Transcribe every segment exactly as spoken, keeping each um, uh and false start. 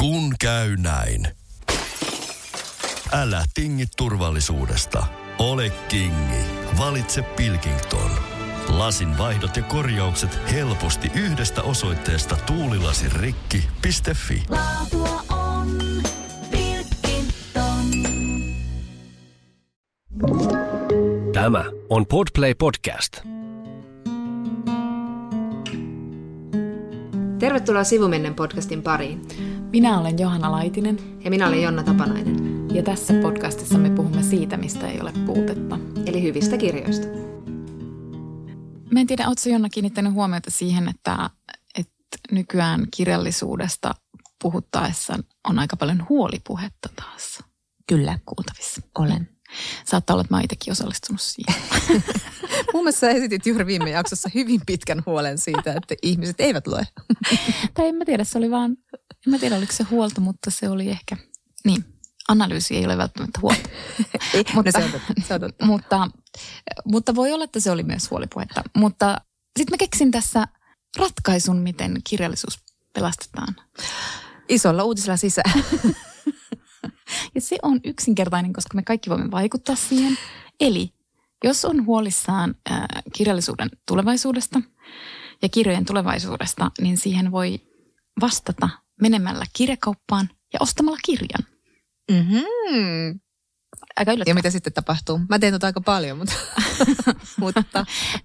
Kun käy näin. Älä tingi turvallisuudesta. Ole kingi. Valitse Pilkington. Lasinvaihdot ja korjaukset helposti yhdestä osoitteesta tuulilasirikki piste fi. Laatua on Pilkington. Tämä on Port Play Podcast. Tervetuloa Sivumennen podcastin pariin. Minä olen Johanna Laitinen. Ja minä olen Jonna Tapanainen. Ja tässä podcastissa me puhumme siitä, mistä ei ole puutetta. Eli hyvistä kirjoista. Mä en tiedä, ootko Jonna kiinnittänyt huomiota siihen, että, että nykyään kirjallisuudesta puhuttaessa on aika paljon huolipuhetta taas. Kyllä, kuultavissa. Olen. Saattaa olla, että mä oon itsekin osallistunut siihen. Mun mielestä sä esitit juuri viime jaksossa hyvin pitkän huolen siitä, että ihmiset eivät lue. Tai en mä tiedä, se oli vaan, en mä tiedä oliko se huolta, mutta se oli ehkä, niin, analyysi ei ole välttämättä huolta. Ei, mutta, se on totta, se on totta. Mutta, mutta voi olla, että se oli myös huolipuhetta. Mutta sitten mä keksin tässä ratkaisun, miten kirjallisuus pelastetaan. Isolla uutisella sisään. Ja se on yksinkertainen, koska me kaikki voimme vaikuttaa siihen. Eli jos on huolissaan äh, kirjallisuuden tulevaisuudesta ja kirjojen tulevaisuudesta, niin siihen voi vastata menemällä kirjakauppaan ja ostamalla kirjan. Mm-hmm. Aika yllättävää. Ja mitä sitten tapahtuu? Mä teen tota aika paljon, mutta... mutta.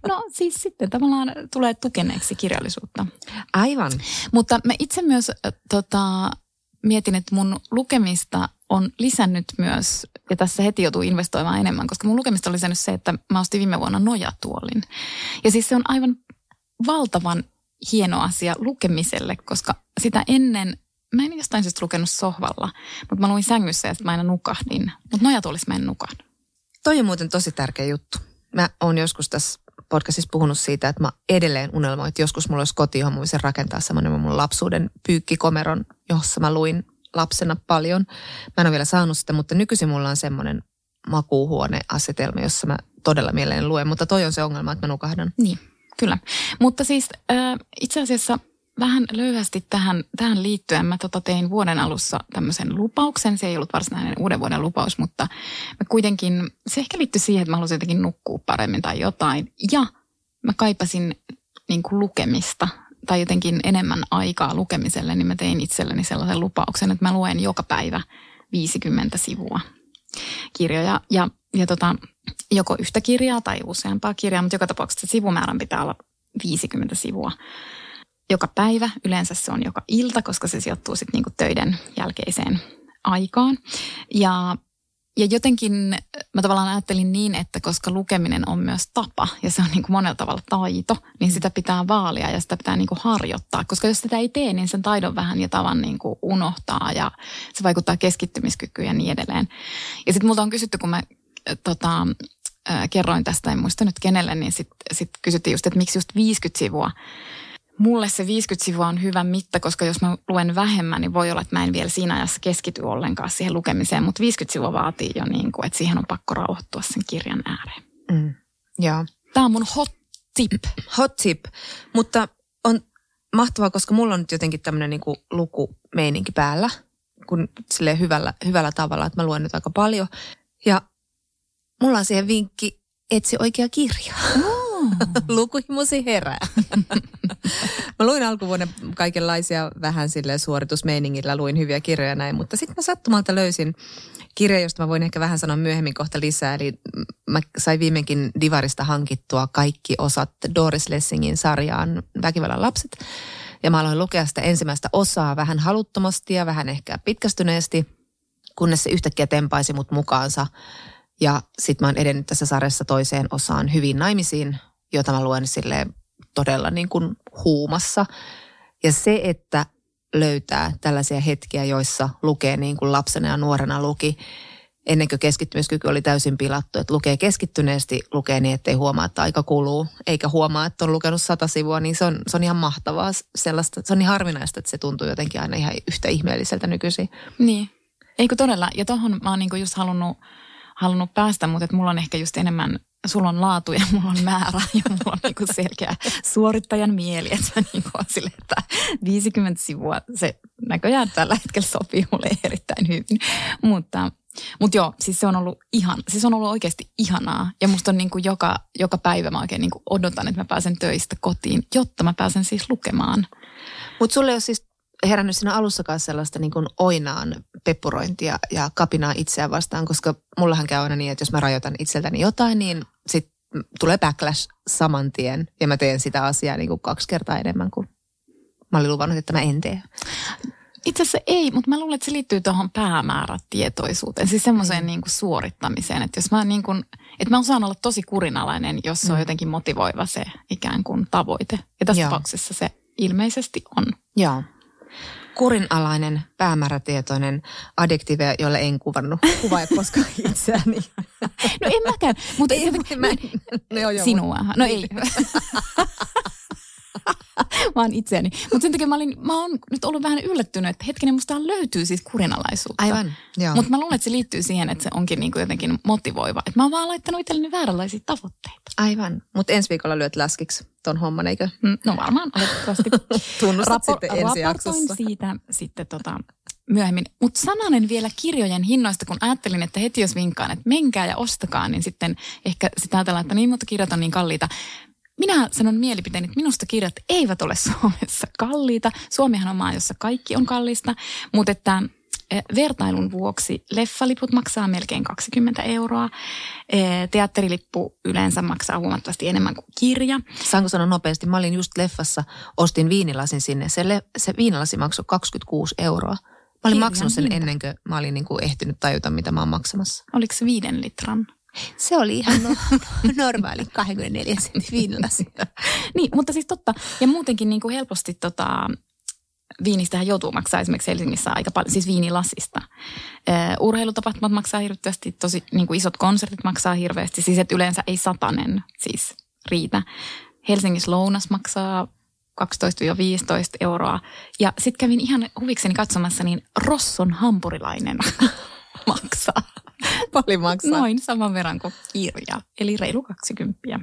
No siis sitten tavallaan tulee tukeneeksi kirjallisuutta. Aivan. Mutta mä itse myös äh, tota, mietin, että mun lukemista... on lisännyt myös, ja tässä heti joutuu investoimaan enemmän, koska mun lukemista on lisännyt se, että mä ostin viime vuonna nojatuolin. Ja siis se on aivan valtavan hieno asia lukemiselle, koska sitä ennen, mä en jostain syystä lukenut sohvalla, mutta mä luin sängyssä ja sitten mä aina nukahdin. Mutta nojatuolissa mä en nukahdu. Toi on muuten tosi tärkeä juttu. Mä oon joskus tässä podcastissa puhunut siitä, että mä edelleen unelmoin, että joskus mulla olisi koti, johon mä voisin rakentaa semmoinen mun lapsuuden pyykkikomeron, jossa mä luin lapsena paljon. Mä en ole vielä saanut sitä, mutta nykyisin mulla on semmoinen makuuhuoneasetelma, jossa mä todella mielelläni luen, mutta toi on se ongelma, että mä nukahdan. Niin, kyllä. Mutta siis äh, itse asiassa vähän löyhästi tähän, tähän liittyen mä tota tein vuoden alussa tämmöisen lupauksen. Se ei ollut varsinainen uuden vuoden lupaus, mutta mä kuitenkin, se ehkä liittyi siihen, että mä halusin jotenkin nukkua paremmin tai jotain. Ja mä kaipasin niin kuin lukemista tai jotenkin enemmän aikaa lukemiselle, niin mä tein itselleni sellaisen lupauksen, että mä luen joka päivä viisikymmentä sivua kirjoja. Ja, ja tota, joko yhtä kirjaa tai useampaa kirjaa, mutta joka tapauksessa sivumäärän pitää olla viisikymmentä sivua. Joka päivä, yleensä se on joka ilta, koska se sijoittuu sitten niinku töiden jälkeiseen aikaan. Ja, ja jotenkin mä tavallaan ajattelin niin, että koska lukeminen on myös tapa ja se on niin kuin monella tavalla taito, niin sitä pitää vaalia ja sitä pitää niin kuin harjoittaa. Koska jos sitä ei tee, niin sen taidon vähän ja tavan niin kuin unohtaa ja se vaikuttaa keskittymiskykyyn ja niin edelleen. Ja sitten multa on kysytty, kun mä tota, äh, kerroin tästä, en muista nyt kenelle, niin sitten sit kysyttiin just, että miksi just viisikymmentä sivua. Mulle se viisikymmentä sivua on hyvä mitta, koska jos mä luen vähemmän, niin voi olla, että mä en vielä siinä ajassa keskity ollenkaan siihen lukemiseen. Mutta viisikymmentä sivua vaatii jo niin kuin, että siihen on pakko rauhoittua sen kirjan ääreen. Mm, yeah. Tämä on mun hot tip. Hot tip. Mutta on mahtavaa, koska mulla on nyt jotenkin tämmöinen niin kuin lukumeininki päällä. Kun silleen hyvällä, hyvällä tavalla, että mä luen nyt aika paljon. Ja mulla on siihen vinkki, etsi oikea kirja. Lukuhimosi herää. Mä luin alkuvuoden kaikenlaisia vähän silleen suoritusmeiningillä, luin hyviä kirjoja näin, mutta sitten mä sattumalta löysin kirja, josta mä voin ehkä vähän sanoa myöhemmin kohta lisää, eli mä sain viimeinkin Divarista hankittua kaikki osat Doris Lessingin sarjaan Väkivallan lapset, ja mä aloin lukea sitä ensimmäistä osaa vähän haluttomasti ja vähän ehkä pitkästyneesti, kunnes se yhtäkkiä tempaisi mut mukaansa. Ja sit mä oon edennyt tässä sarjassa toiseen osaan Hyvin naimisiin, jota mä luen silleen todella niin kuin huumassa. Ja se, että löytää tällaisia hetkiä, joissa lukee niin kuin lapsena ja nuorena luki, ennen kuin keskittymiskyky oli täysin pilattu, että lukee keskittyneesti, lukee niin, ettei huomaa, että aika kuluu, eikä huomaa, että on lukenut sata sivua, niin se on, se on ihan mahtavaa sellaista. Se on niin harvinaista, että se tuntuu jotenkin aina ihan yhtä ihmeelliseltä nykyisin. Niin, eikö todella. Ja tohon mä oon niin kuin just halunnut... halunnut päästä, mutta että mulla on ehkä just enemmän sulla on laatu ja mulla on määrä ja mulla on niinku selkeä suorittajan mieli, että niinku on sille, että viisikymmentä sivua se näköjään tällä hetkellä sopii mulle erittäin hyvin. Mutta mut joo, siis se on ollut ihan, siis on ollut oikeasti ihanaa ja musta on niinku joka, joka päivä mä oikein niinku odotan, että mä pääsen töistä kotiin, jotta mä pääsen siis lukemaan. Mutta sulle ei ole siis herännyt siinä alussakaan sellaista niin kuin oinaan peppurointia ja kapinaa itseään vastaan, koska mullahan käy aina niin, että jos mä rajoitan itseltäni jotain, niin sit tulee backlash saman tien ja mä teen sitä asiaa niin kuin kaksi kertaa enemmän kuin mä olin luvannut, että mä en tee. Itse asiassa ei, mutta mä luulen, että se liittyy tuohon päämäärätietoisuuteen, siis semmoiseen mm. niin kuin suorittamiseen, että jos mä niin kuin, että mä osaan olla tosi kurinalainen, jos se mm. on jotenkin motivoiva se ikään kuin tavoite. Ja tässä Joo. tapauksessa se ilmeisesti on. Joo. Kurinalainen, päämäärätietoinen, adjektiiveja, jolle en kuvannut kuvaa koskaan itseäni. No en mäkään, mutta ei. Mä, no joo, joo, sinua. Mutta. No ei. Mä oon itseäni. Mutta sen takia mä, olin, mä oon nyt ollut vähän yllättynyt, että hetkinen, musta löytyy siis kurinalaisuutta. Aivan, joo. Mutta mä luulen, että se liittyy siihen, että se onkin niinku jotenkin motivoiva. Että mä oon vaan laittanut itselleni vääränlaisia tavoitteita. Aivan, mutta ensi viikolla lyöt läskiksi ton homman, eikö? No varmaan, olettavasti. Tunnustat Rapor- sitten ensi jaksossa. siitä sitten tota myöhemmin. Mutta sananen vielä kirjojen hinnoista, kun ajattelin, että heti jos vinkkaan, että menkää ja ostakaa, niin sitten ehkä sitä ajatellaan, että niin monta kirjat on niin kalliita. Minä sanon mielipiteen, että minusta kirjat eivät ole Suomessa kalliita. Suomihan on maa, jossa kaikki on kallista, mutta että vertailun vuoksi leffaliput maksaa melkein kaksikymmentä euroa. Teatterilippu yleensä maksaa huomattavasti enemmän kuin kirja. Saanko sanoa nopeasti? Mä olin just leffassa, ostin viinilasin sinne. Se, le- se viinilasi maksoi kaksikymmentäkuusi euroa. Mä olin Kirjan maksanut sen hinta. Ennen kuin mä olin niin kuin ehtinyt tajuta, mitä mä oon maksamassa. Oliko se viiden litran? Se oli ihan no, normaali kaksikymmentäneljä sentin viinilasi. Niin, mutta siis totta. Ja muutenkin niin kuin helposti tota, viinistähän joutuu maksaa esimerkiksi Helsingissä aika paljon, siis viinilasista. Ö, urheilutapahtumat maksaa hirveästi, tosi niin kuin isot konsertit maksaa hirveästi. Siis että yleensä ei satanen siis riitä. Helsingissä lounas maksaa kaksitoista viisitoista euroa. Ja sitten kävin ihan huvikseni katsomassa, niin Rosson hampurilainen maksaa. Paljon maksaa. Noin saman verran kuin kirja, eli reilu kaksikymppiä.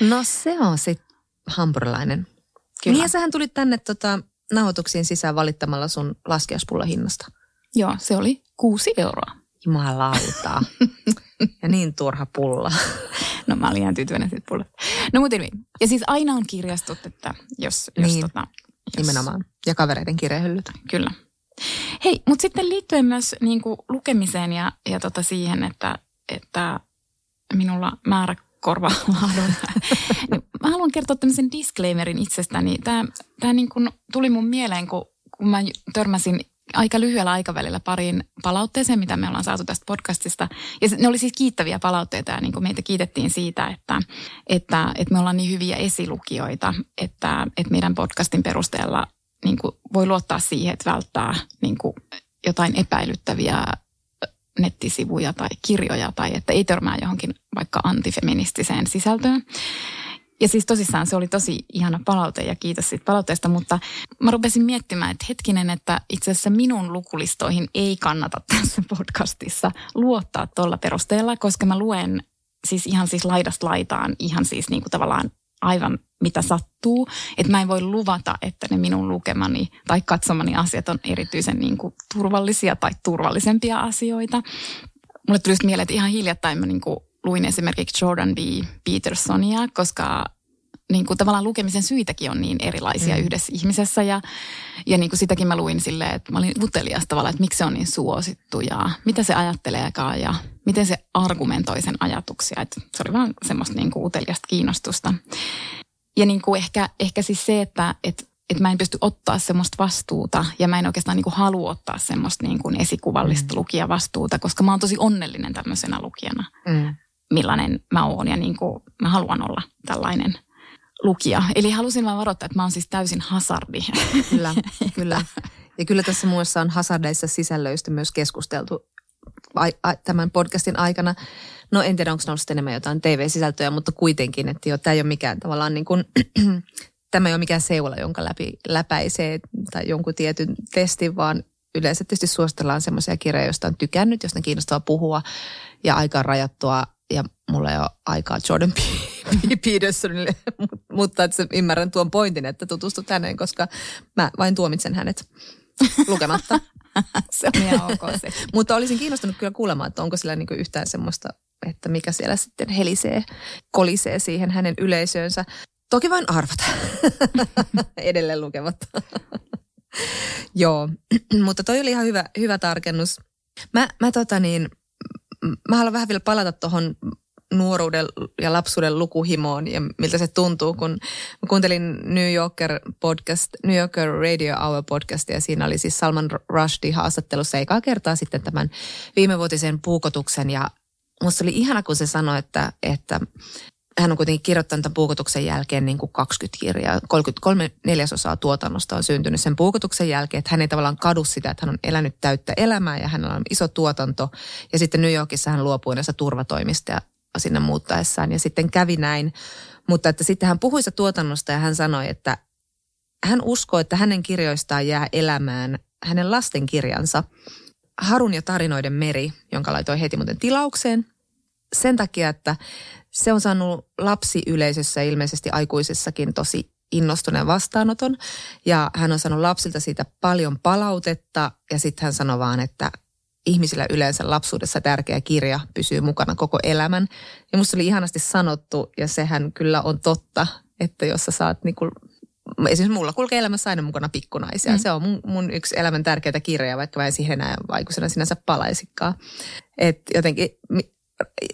No se on sitten hampurilainen. Kyllä. Niin ja sähän tulit tänne tota, nauhoituksiin sisään valittamalla sun laskiaispullahinnasta. Joo, se oli kuusi euroa. Jumalauta. Ja niin turha pulla. No mä olin ihan tyytyväinen siitä pullasta. No muuten niin. Ja siis aina on kirjastot, että jos... jos niin, tota, jos... nimenomaan. Ja kavereiden kirjahyllyt. Kyllä. Hei, mutta sitten liittyen myös niin kuin lukemiseen ja, ja tota siihen, että, että minulla määrä korvaa laadun. Mä haluan kertoa tämmöisen disclaimerin itsestäni. Tämä, tämä niin kuin tuli mun mieleen, kun, kun mä törmäsin aika lyhyellä aikavälillä pariin palautteeseen, mitä me ollaan saatu tästä podcastista. Ja ne oli siis kiittäviä palautteita ja niin kuin meitä kiitettiin siitä, että, että, että me ollaan niin hyviä esilukijoita, että, että meidän podcastin perusteella niin kuin voi luottaa siihen, että välttää niin kuin jotain epäilyttäviä nettisivuja tai kirjoja tai että ei törmää johonkin vaikka antifeministiseen sisältöön. Ja siis tosissaan se oli tosi ihana palaute ja kiitos siitä palautteesta, mutta mä rupesin miettimään, että hetkinen, että itse asiassa minun lukulistoihin ei kannata tässä podcastissa luottaa tuolla perusteella, koska mä luen siis ihan siis laidasta laitaan ihan siis niin kuin tavallaan aivan mitä sattuu, että mä en voi luvata, että ne minun lukemani tai katsomani asiat on erityisen niin kuin turvallisia tai turvallisempia asioita. Mulle tuli just mieleen, että ihan hiljattain mä niin kuin luin esimerkiksi Jordan B. Petersonia, koska niin kuin tavallaan lukemisen syitäkin on niin erilaisia mm. yhdessä ihmisessä. Ja, ja niin kuin sitäkin mä luin silleen, että mä olin utelias tavallaan, että miksi se on niin suosittu ja mitä se ajatteleekaan ja miten se argumentoi sen ajatuksia. Että se oli vaan semmoista niin kuin uteliasta kiinnostusta. Ja niin kuin ehkä, ehkä siis se, että et, et mä en pysty ottaa semmoista vastuuta ja mä en oikeastaan niin kuin halua ottaa semmoista niin kuin esikuvallista mm. lukijavastuuta, koska mä oon tosi onnellinen tämmöisenä lukijana, mm. millainen mä oon ja niin kuin mä haluan olla tällainen lukija. Eli halusin vaan varoittaa, että mä oon siis täysin hasardi. Kyllä, kyllä. Ja kyllä tässä muassa on hasardeissa sisällöistä myös keskusteltu tämän podcastin aikana. No en tiedä, onko ne ollut sitten enemmän jotain T V-sisältöjä, mutta kuitenkin, että jo, tämä ei ole mikään tavallaan niin kuin, tämä ei ole mikään seula, jonka läpi läpäisee tai jonkun tietyn testin, vaan yleensä tietysti suositellaan semmoisia kirjoja, joista on tykännyt, josta on kiinnostavaa puhua ja aikaan rajattua ja mulla ei ole aikaa Jordan B. Petersonille, mutta että ymmärrän tuon pointin, että tutustut häneen, koska mä vain tuomitsen hänet lukematta. Se on ihan ok se. Mutta olisin kiinnostunut kyllä kuulemaan, että onko sillä niinku yhtään semmoista, että mikä siellä sitten helisee, kolisee siihen hänen yleisöönsä. Toki vain arvata. Edelleen lukematta. Joo, mutta toi oli ihan hyvä, hyvä tarkennus. Mä, mä tota niin, mä haluan vähän vielä palata tuohon nuoruuden ja lapsuuden lukuhimoon ja miltä se tuntuu, kun mä kuuntelin New Yorker podcast, New Yorker Radio Hour podcastia ja siinä oli siis Salman Rushdie haastattelussa eikä kertaa sitten tämän viimevuotisen puukotuksen ja musta oli ihana, kun se sanoi, että, että hän on kuitenkin kirjoittanut tämän puukotuksen jälkeen niin kuin kaksikymmentä kirjaa. kolmekymmentäkolme neljäsosaa tuotannosta on syntynyt sen puukotuksen jälkeen, että hän ei tavallaan kadu sitä, että hän on elänyt täyttä elämää ja hänellä on iso tuotanto. Ja sitten New Yorkissa hän luopui näistä turvatoimista sinne muuttaessaan ja sitten kävi näin. Mutta että sitten hän puhui sitä tuotannosta ja hän sanoi, että hän uskoo, että hänen kirjoistaan jää elämään hänen lasten kirjansa. Harun ja tarinoiden meri, jonka laitoi heti muuten tilaukseen. Sen takia, että se on saanut lapsiyleisössä ilmeisesti aikuisessakin tosi innostuneen vastaanoton. Ja hän on saanut lapsilta siitä paljon palautetta ja sitten hän sanoi vaan, että ihmisillä yleensä lapsuudessa tärkeä kirja pysyy mukana koko elämän. Ja musta oli ihanasti sanottu ja sehän kyllä on totta, että jos sä saat niin kuin, esimerkiksi mulla kulkee elämässä aina mukana pikkunaisia. Mm. Se on mun, mun yksi elämän tärkeitä kirjaa, vaikka mä en siihen enää aikuisena sinänsä palaisikkaan. Että jotenkin...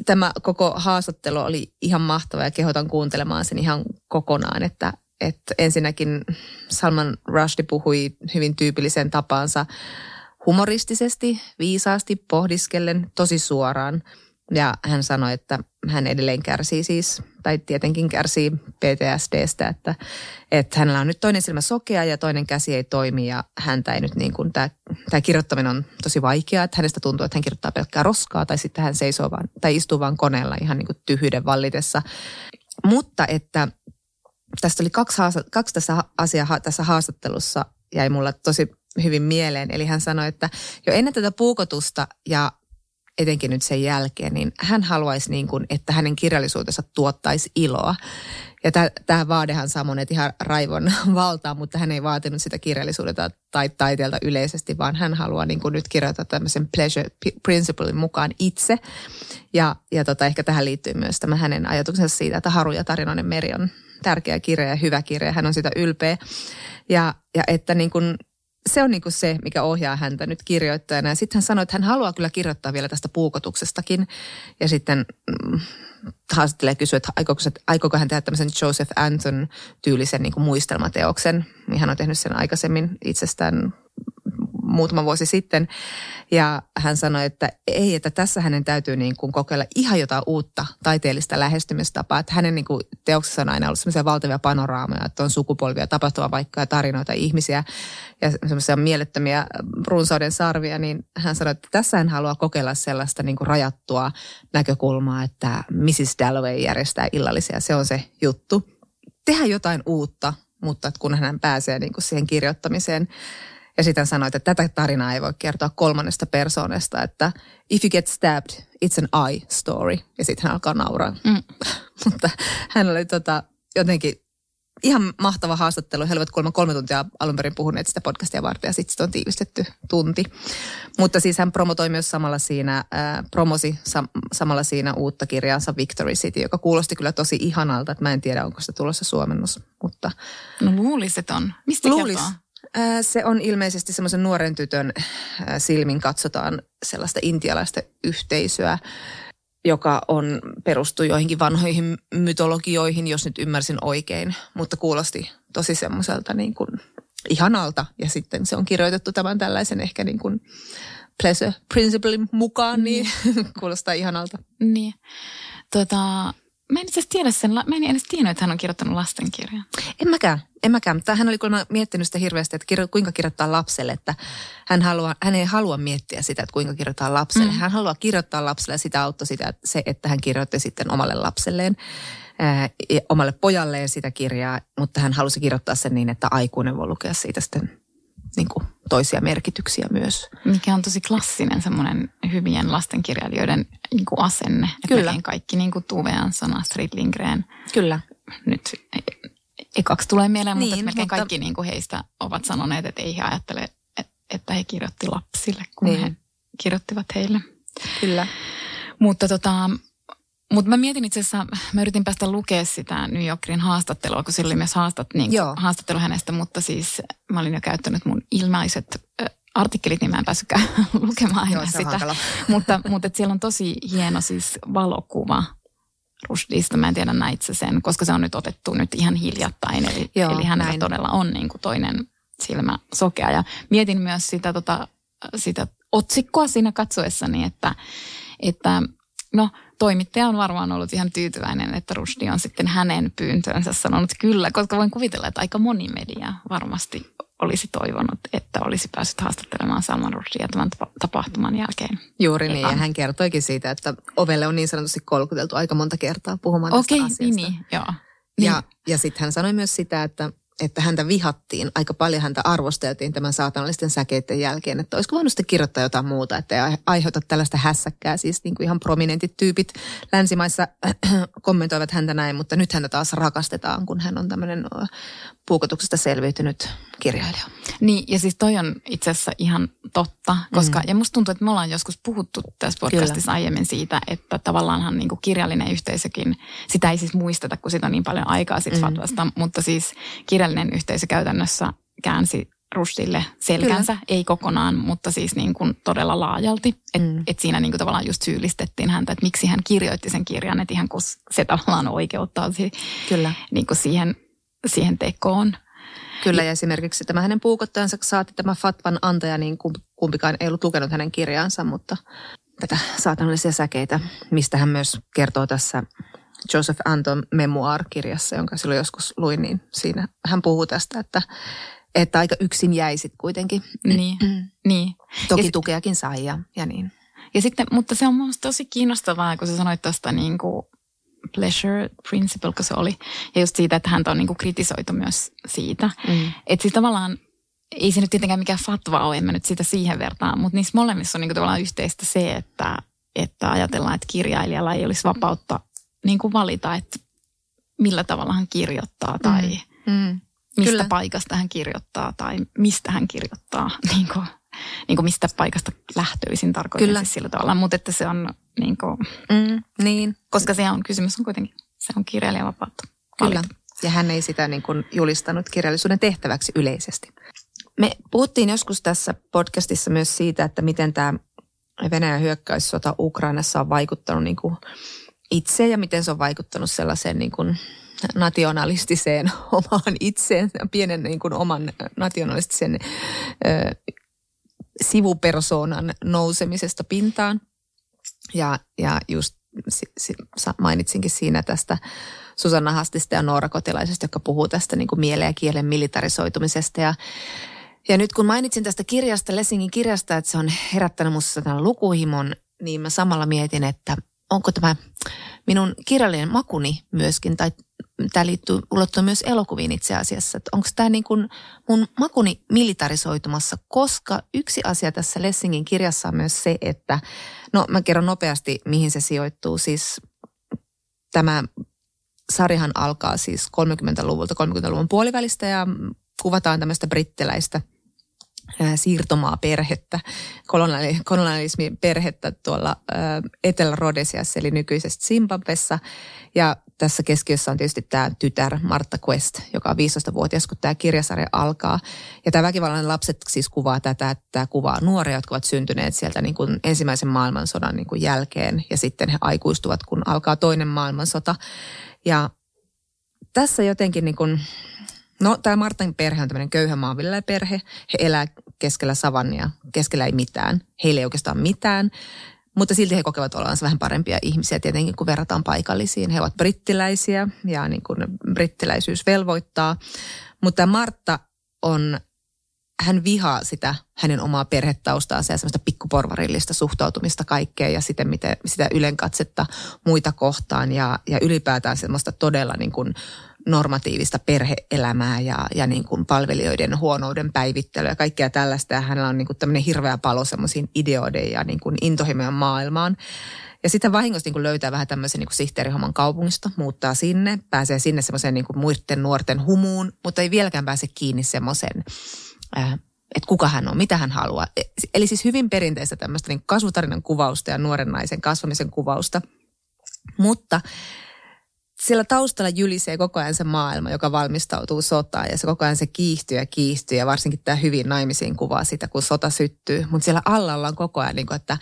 Tämä koko haastattelu oli ihan mahtava ja kehotan kuuntelemaan sen ihan kokonaan, että, että ensinnäkin Salman Rushdie puhui hyvin tyypilliseen tapaansa humoristisesti, viisaasti, pohdiskellen, tosi suoraan. Ja hän sanoi, että hän edelleen kärsii siis, tai tietenkin kärsii P T S D:stä, että, että hänellä on nyt toinen silmä sokea ja toinen käsi ei toimi ja häntä ei nyt niin kuin, tämä, tämä kirjoittaminen on tosi vaikeaa, että hänestä tuntuu, että hän kirjoittaa pelkkää roskaa tai sitten hän seisoo vaan, tai istuu vaan koneella ihan niin kuin tyhjyyden vallitessa. Mutta että tästä oli kaksi, kaksi tässä asiaa tässä haastattelussa jäi mulla tosi hyvin mieleen, eli hän sanoi, että jo ennen tätä puukotusta ja etenkin nyt sen jälkeen, niin hän haluaisi niin kuin, että hänen kirjallisuutensa tuottaisi iloa. Ja tähän vaadehan saa monet ihan raivon valtaa, mutta hän ei vaatinut sitä kirjallisuudelta tai taiteelta yleisesti, vaan hän haluaa niin kuin nyt kirjoittaa tämmöisen pleasure principlein mukaan itse. Ja, ja tota, ehkä tähän liittyy myös tämä hänen ajatuksensa siitä, että Harun ja tarinoiden meri on tärkeä kirja ja hyvä kirja. Hän on sitä ylpeä. Ja, ja että niin kuin... Se on niin kuin se, mikä ohjaa häntä nyt kirjoittajana. Sitten hän sanoi, että hän haluaa kyllä kirjoittaa vielä tästä puukotuksestakin. Ja sitten mm, haastattelee kysyä, että aikooko, aikooko hän tehdä tämmöisen Joseph Anton tyylisen niin kuin muistelmateoksen. Hän on tehnyt sen aikaisemmin itsestään muutama vuosi sitten. Ja hän sanoi, että ei, että tässä hänen täytyy niin kuin kokeilla ihan jotain uutta taiteellista lähestymistapaa. Että hänen niin kuin teoksessa on aina ollut semmoisia valtavia panoraameja, että on sukupolvia, tapahtuvaa vaikka tarinoita, ihmisiä ja semmoisia mielettömiä runsauden sarvia. Niin hän sanoi, että tässä hän haluaa kokeilla sellaista niin kuin rajattua näkökulmaa, että missis Dalloway järjestää illallisia. Se on se juttu. Tehdä jotain uutta, mutta kun hän pääsee niin kuin siihen kirjoittamiseen. Ja sitten sanoit, että tätä tarinaa ei voi kertoa kolmannesta persoonasta, että if you get stabbed, it's an I story. Ja sitten hän alkaa nauraa. Mm. Mutta hän oli tota, jotenkin ihan mahtava haastattelu. He olivat kuulemma kolme tuntia alun perin puhuneet sitä podcastia varten ja sitten sit on tiivistetty tunti. Mutta siis hän promotoi myös samalla siinä, äh, promosi sam- samalla siinä uutta kirjaansa Victory City, joka kuulosti kyllä tosi ihanalta. Että mä en tiedä, onko se tulossa suomennus, mutta... No luulis, että on. Mistä luulis? Kertoo? Se on ilmeisesti semmoisen nuoren tytön silmin katsotaan sellaista intialaista yhteisöä, joka on perustu joihinkin vanhoihin mytologioihin, jos nyt ymmärsin oikein. Mutta kuulosti tosi semmoiselta niin kuin ihanalta ja sitten se on kirjoitettu tämän tällaisen ehkä niin kuin pleasure principlein mukaan, niin mm. kuulostaa ihanalta. Niin, tota... Mä en itse asiassa tiedä sen, mä en edes tiennyt, että hän on kirjoittanut lastenkirjaa. En mäkään, en mäkään. Mutta hän oli kyllä miettinyt sitä hirveästi, että kirjo, kuinka kirjoittaa lapselle, että hän, haluaa, hän ei halua miettiä sitä, että kuinka kirjoittaa lapselle. Mm. Hän haluaa kirjoittaa lapselle ja sitä auttoi sitä, että se, että hän kirjoitti sitten omalle lapselleen, ää, omalle pojalleen sitä kirjaa, mutta hän halusi kirjoittaa sen niin, että aikuinen voi lukea siitä sitten niin kuin toisia merkityksiä myös. Mikä on tosi klassinen semmoinen hyvien lastenkirjailijoiden niin kuin asenne. Kyllä. Että melkein kaikki niin kuin Tuve Jansson, Stridlindgren. Kyllä. Nyt ekaksi tulee mieleen, niin, mutta melkein mutta... kaikki niin kuin heistä ovat sanoneet, että ei he ajattele, että he kirjoitti lapsille, kun niin. he kirjoittivat heille. Kyllä. Mutta tota... Mutta mä mietin itse asiassa, mä yritin päästä lukea sitä New Yorkerin haastattelua, kun sillä oli myös haastat, niin haastattelu hänestä, mutta siis mä olin jo käyttänyt mun ilmaiset äh, artikkelit, niin mä en päässytkään lukemaan enää sitä. Mutta, mutta siellä on tosi hieno siis valokuva Rushdista, mä en tiedä näit sä sen, koska se on nyt otettu nyt ihan hiljattain, eli, Joo, eli hänellä näin. Todella on niin kuin toinen silmä sokea. Ja mietin myös sitä, tota, sitä otsikkoa siinä katsoessani, että, että no... Toimittaja on varmaan ollut ihan tyytyväinen, että Rushdie on sitten hänen pyyntöönsä sanonut kyllä, koska voin kuvitella, että aika moni media varmasti olisi toivonut, että olisi päässyt haastattelemaan Salman Rushdiea tämän tapahtuman jälkeen. Juuri niin, Ekan. ja hän kertoikin siitä, että ovelle on niin sanotusti kolkuteltu aika monta kertaa puhumaan tästä okay, asiasta. Okei, niin, niin, joo. Niin. Ja, ja sitten hän sanoi myös sitä, että... että häntä vihattiin, aika paljon häntä arvosteltiin tämän saatanallisten säkeiden jälkeen, että olisiko voinut sitten kirjoittaa jotain muuta, että ei aiheuta tällaista hässäkkää, siis niin kuin ihan prominentit tyypit länsimaissa kommentoivat häntä näin, mutta nyt häntä taas rakastetaan, kun hän on tämmöinen puukotuksesta selviytynyt kirjailija. Niin, ja siis toi on itse asiassa ihan totta, koska, mm. ja musta tuntuu, että me ollaan joskus puhuttu tässä podcastissa Kyllä. aiemmin siitä, että tavallaanhan niin kuin kirjallinen yhteisökin, sitä ei siis muisteta, kun siitä on niin paljon aikaa sitten mm. fatvasta, mutta siis kirja Tällainen yhteisö käytännössä käänsi Rushdille selkänsä, Kyllä. ei kokonaan, mutta siis niin kuin todella laajalti. Että mm. et siinä niin kuin tavallaan just syyllistettiin häntä, että miksi hän kirjoitti sen kirjan, että ihan kun se tavallaan oikeuttaa Kyllä. Niin kuin siihen, siihen tekoon. Kyllä, ja esimerkiksi tämä hänen puukottajansa saati tämä fatvan antaja, niin kumpikaan ei ollut lukenut hänen kirjaansa, mutta tätä saatanallisia säkeitä, mistä hän myös kertoo tässä Joseph Anton memoir-kirjassa, jonka silloin joskus luin, niin siinä hän puhuu tästä, että, että aika yksin jäi sit kuitenkin. Niin, niin. Toki ja tukeakin sit, sai ja, ja niin. Ja sitten, mutta se on minusta tosi kiinnostavaa, kun sä sanoit tästä niin kuin pleasure principle, kun se oli. Ja just siitä, että häntä on niin kuin kritisoitu myös siitä. Mm. Että siis tavallaan ei se nyt tietenkään mikään fatva ole, en mä nyt sitä siihen vertaan, mutta niissä molemmissa on niin kuin tavallaan yhteistä se, että, että ajatellaan, että kirjailijalla ei olisi vapautta niin kuin valita, että millä tavalla hän kirjoittaa tai mm, mm, mistä kyllä. paikasta hän kirjoittaa tai mistä hän kirjoittaa, niin kuin, niin kuin mistä paikasta lähtöisin tarkoitan siis sillä tavalla. Mutta että se on niin kuin, mm, niin. koska se on, kysymys on kuitenkin, se on kirjailijan vapautta valita. Kyllä, ja hän ei sitä niin kuin julistanut kirjallisuuden tehtäväksi yleisesti. Me puhuttiin joskus tässä podcastissa myös siitä, että miten tämä Venäjän hyökkäyssota Ukrainassa on vaikuttanut niin kuin itse ja miten se on vaikuttanut sellaiseen niin kuin nationalistiseen omaan itseen, pienen niin kuin oman nationalistisen ö, sivupersoonan nousemisesta pintaan. Ja, ja just si, si, mainitsinkin siinä tästä Susanna Hastista ja Noora Kotilaisesta, joka puhuu tästä niin kuin mielen ja kielen militarisoitumisesta. Ja, ja nyt kun mainitsin tästä kirjasta, Lessingin kirjasta, että se on herättänyt minusta tämän lukuhimon, niin mä samalla mietin, että onko tämä minun kirjallinen makuni myöskin, tai tämä liittyy, ulottuu myös elokuviin itse asiassa, että onko tämä niin kuin mun makuni militarisoitumassa, koska yksi asia tässä Lessingin kirjassa on myös se, että, no mä kerron nopeasti, mihin se sijoittuu, siis tämä sarjahan alkaa siis kolmekymmentäluvulta, kolmekymmentäluvun puolivälistä ja kuvataan tämmöistä brittiläistä siirtomaaperhettä, kolonialismin perhettä tuolla Etelä-Rodesiassa, eli nykyisessä Zimbabwessa. Ja tässä keskiössä on tietysti tämä tytär Martha Quest, joka on viisitoistavuotias, kun tämä kirjasarja alkaa. Ja tämä Väkivallan lapset siis kuvaa tätä, että tämä kuvaa nuoria, jotka ovat syntyneet sieltä niin kuin ensimmäisen maailmansodan niin kuin jälkeen. Ja sitten he aikuistuvat, kun alkaa toinen maailmansota. Ja tässä jotenkin niin kuin... No, tämä Martin perhe on tämmöinen köyhä maanviljelijäperhe. He elää keskellä savannia. Keskellä ei mitään. Heillä ei oikeastaan mitään. Mutta silti he kokevat olevansa vähän parempia ihmisiä tietenkin, kun verrataan paikallisiin. He ovat brittiläisiä ja niin kuin brittiläisyys velvoittaa. Mutta Martta on, hän vihaa sitä hänen omaa perhetaustaansa ja semmoista pikkuporvarillista suhtautumista kaikkeen ja sitten mitä, sitä ylenkatsetta muita kohtaan ja, ja ylipäätään semmoista todella niin kuin normatiivista perhe-elämää ja, ja niin kuin palvelijoiden huonouden päivittelyä ja kaikkea tällaista. Ja hänellä on niin kuin tämmöinen hirveä palo semmoisiin ideoiden ja niin kuin intohimojen maailmaan. Ja sitten vahingossa niin kuin löytää vähän tämmöisen niin kuin sihteerihomman kaupungista, muuttaa sinne, pääsee sinne semmoiseen niin kuin muiden nuorten humuun, mutta ei vieläkään pääse kiinni semmoisen, että kuka hän on, mitä hän haluaa. Eli siis hyvin perinteistä tämmöistä niin kasvutarinan kuvausta ja nuoren naisen kasvamisen kuvausta, mutta siellä taustalla jylisee koko ajan se maailma, joka valmistautuu sotaan ja se koko ajan se kiihtyy ja kiihtyy ja varsinkin tämä hyvin naimisiin kuvaa sitä, kun sota syttyy. Mutta siellä alla ollaan koko ajan, niin kuin, että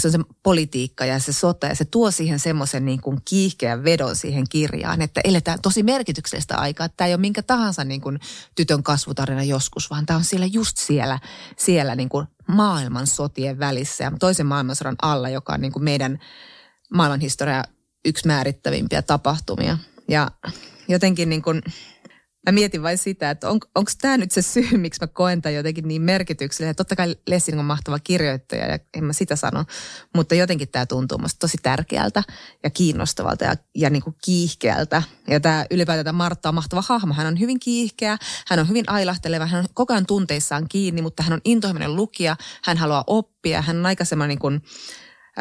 se on se politiikka ja se sota ja se tuo siihen semmoisen niin kuin kiihkeän vedon siihen kirjaan, että eletään tosi merkityksellistä aikaa. Tämä ei ole minkä tahansa niin kuin tytön kasvutarina joskus, vaan tämä on siellä just siellä, siellä niin kuin maailman sotien välissä ja toisen maailmansodan alla, joka on niin kuin meidän maailmanhistoria yksi määrittävimpiä tapahtumia. Ja jotenkin niin kuin, mä mietin vain sitä, että on, onko tämä nyt se syy, miksi mä koen tämän jotenkin niin merkityksellä. Totta kai Lessing on mahtava kirjoittaja, ja en mä sitä sano, mutta jotenkin tämä tuntuu musta tosi tärkeältä ja kiinnostavalta ja, ja niin kuin kiihkeältä. Ja tämä ylipäätään Martta on mahtava hahmo. Hän on hyvin kiihkeä, hän on hyvin ailahteleva, hän on koko ajan tunteissaan kiinni, mutta hän on intohimoinen lukija, hän haluaa oppia, hän on aika semmoinen niin kuin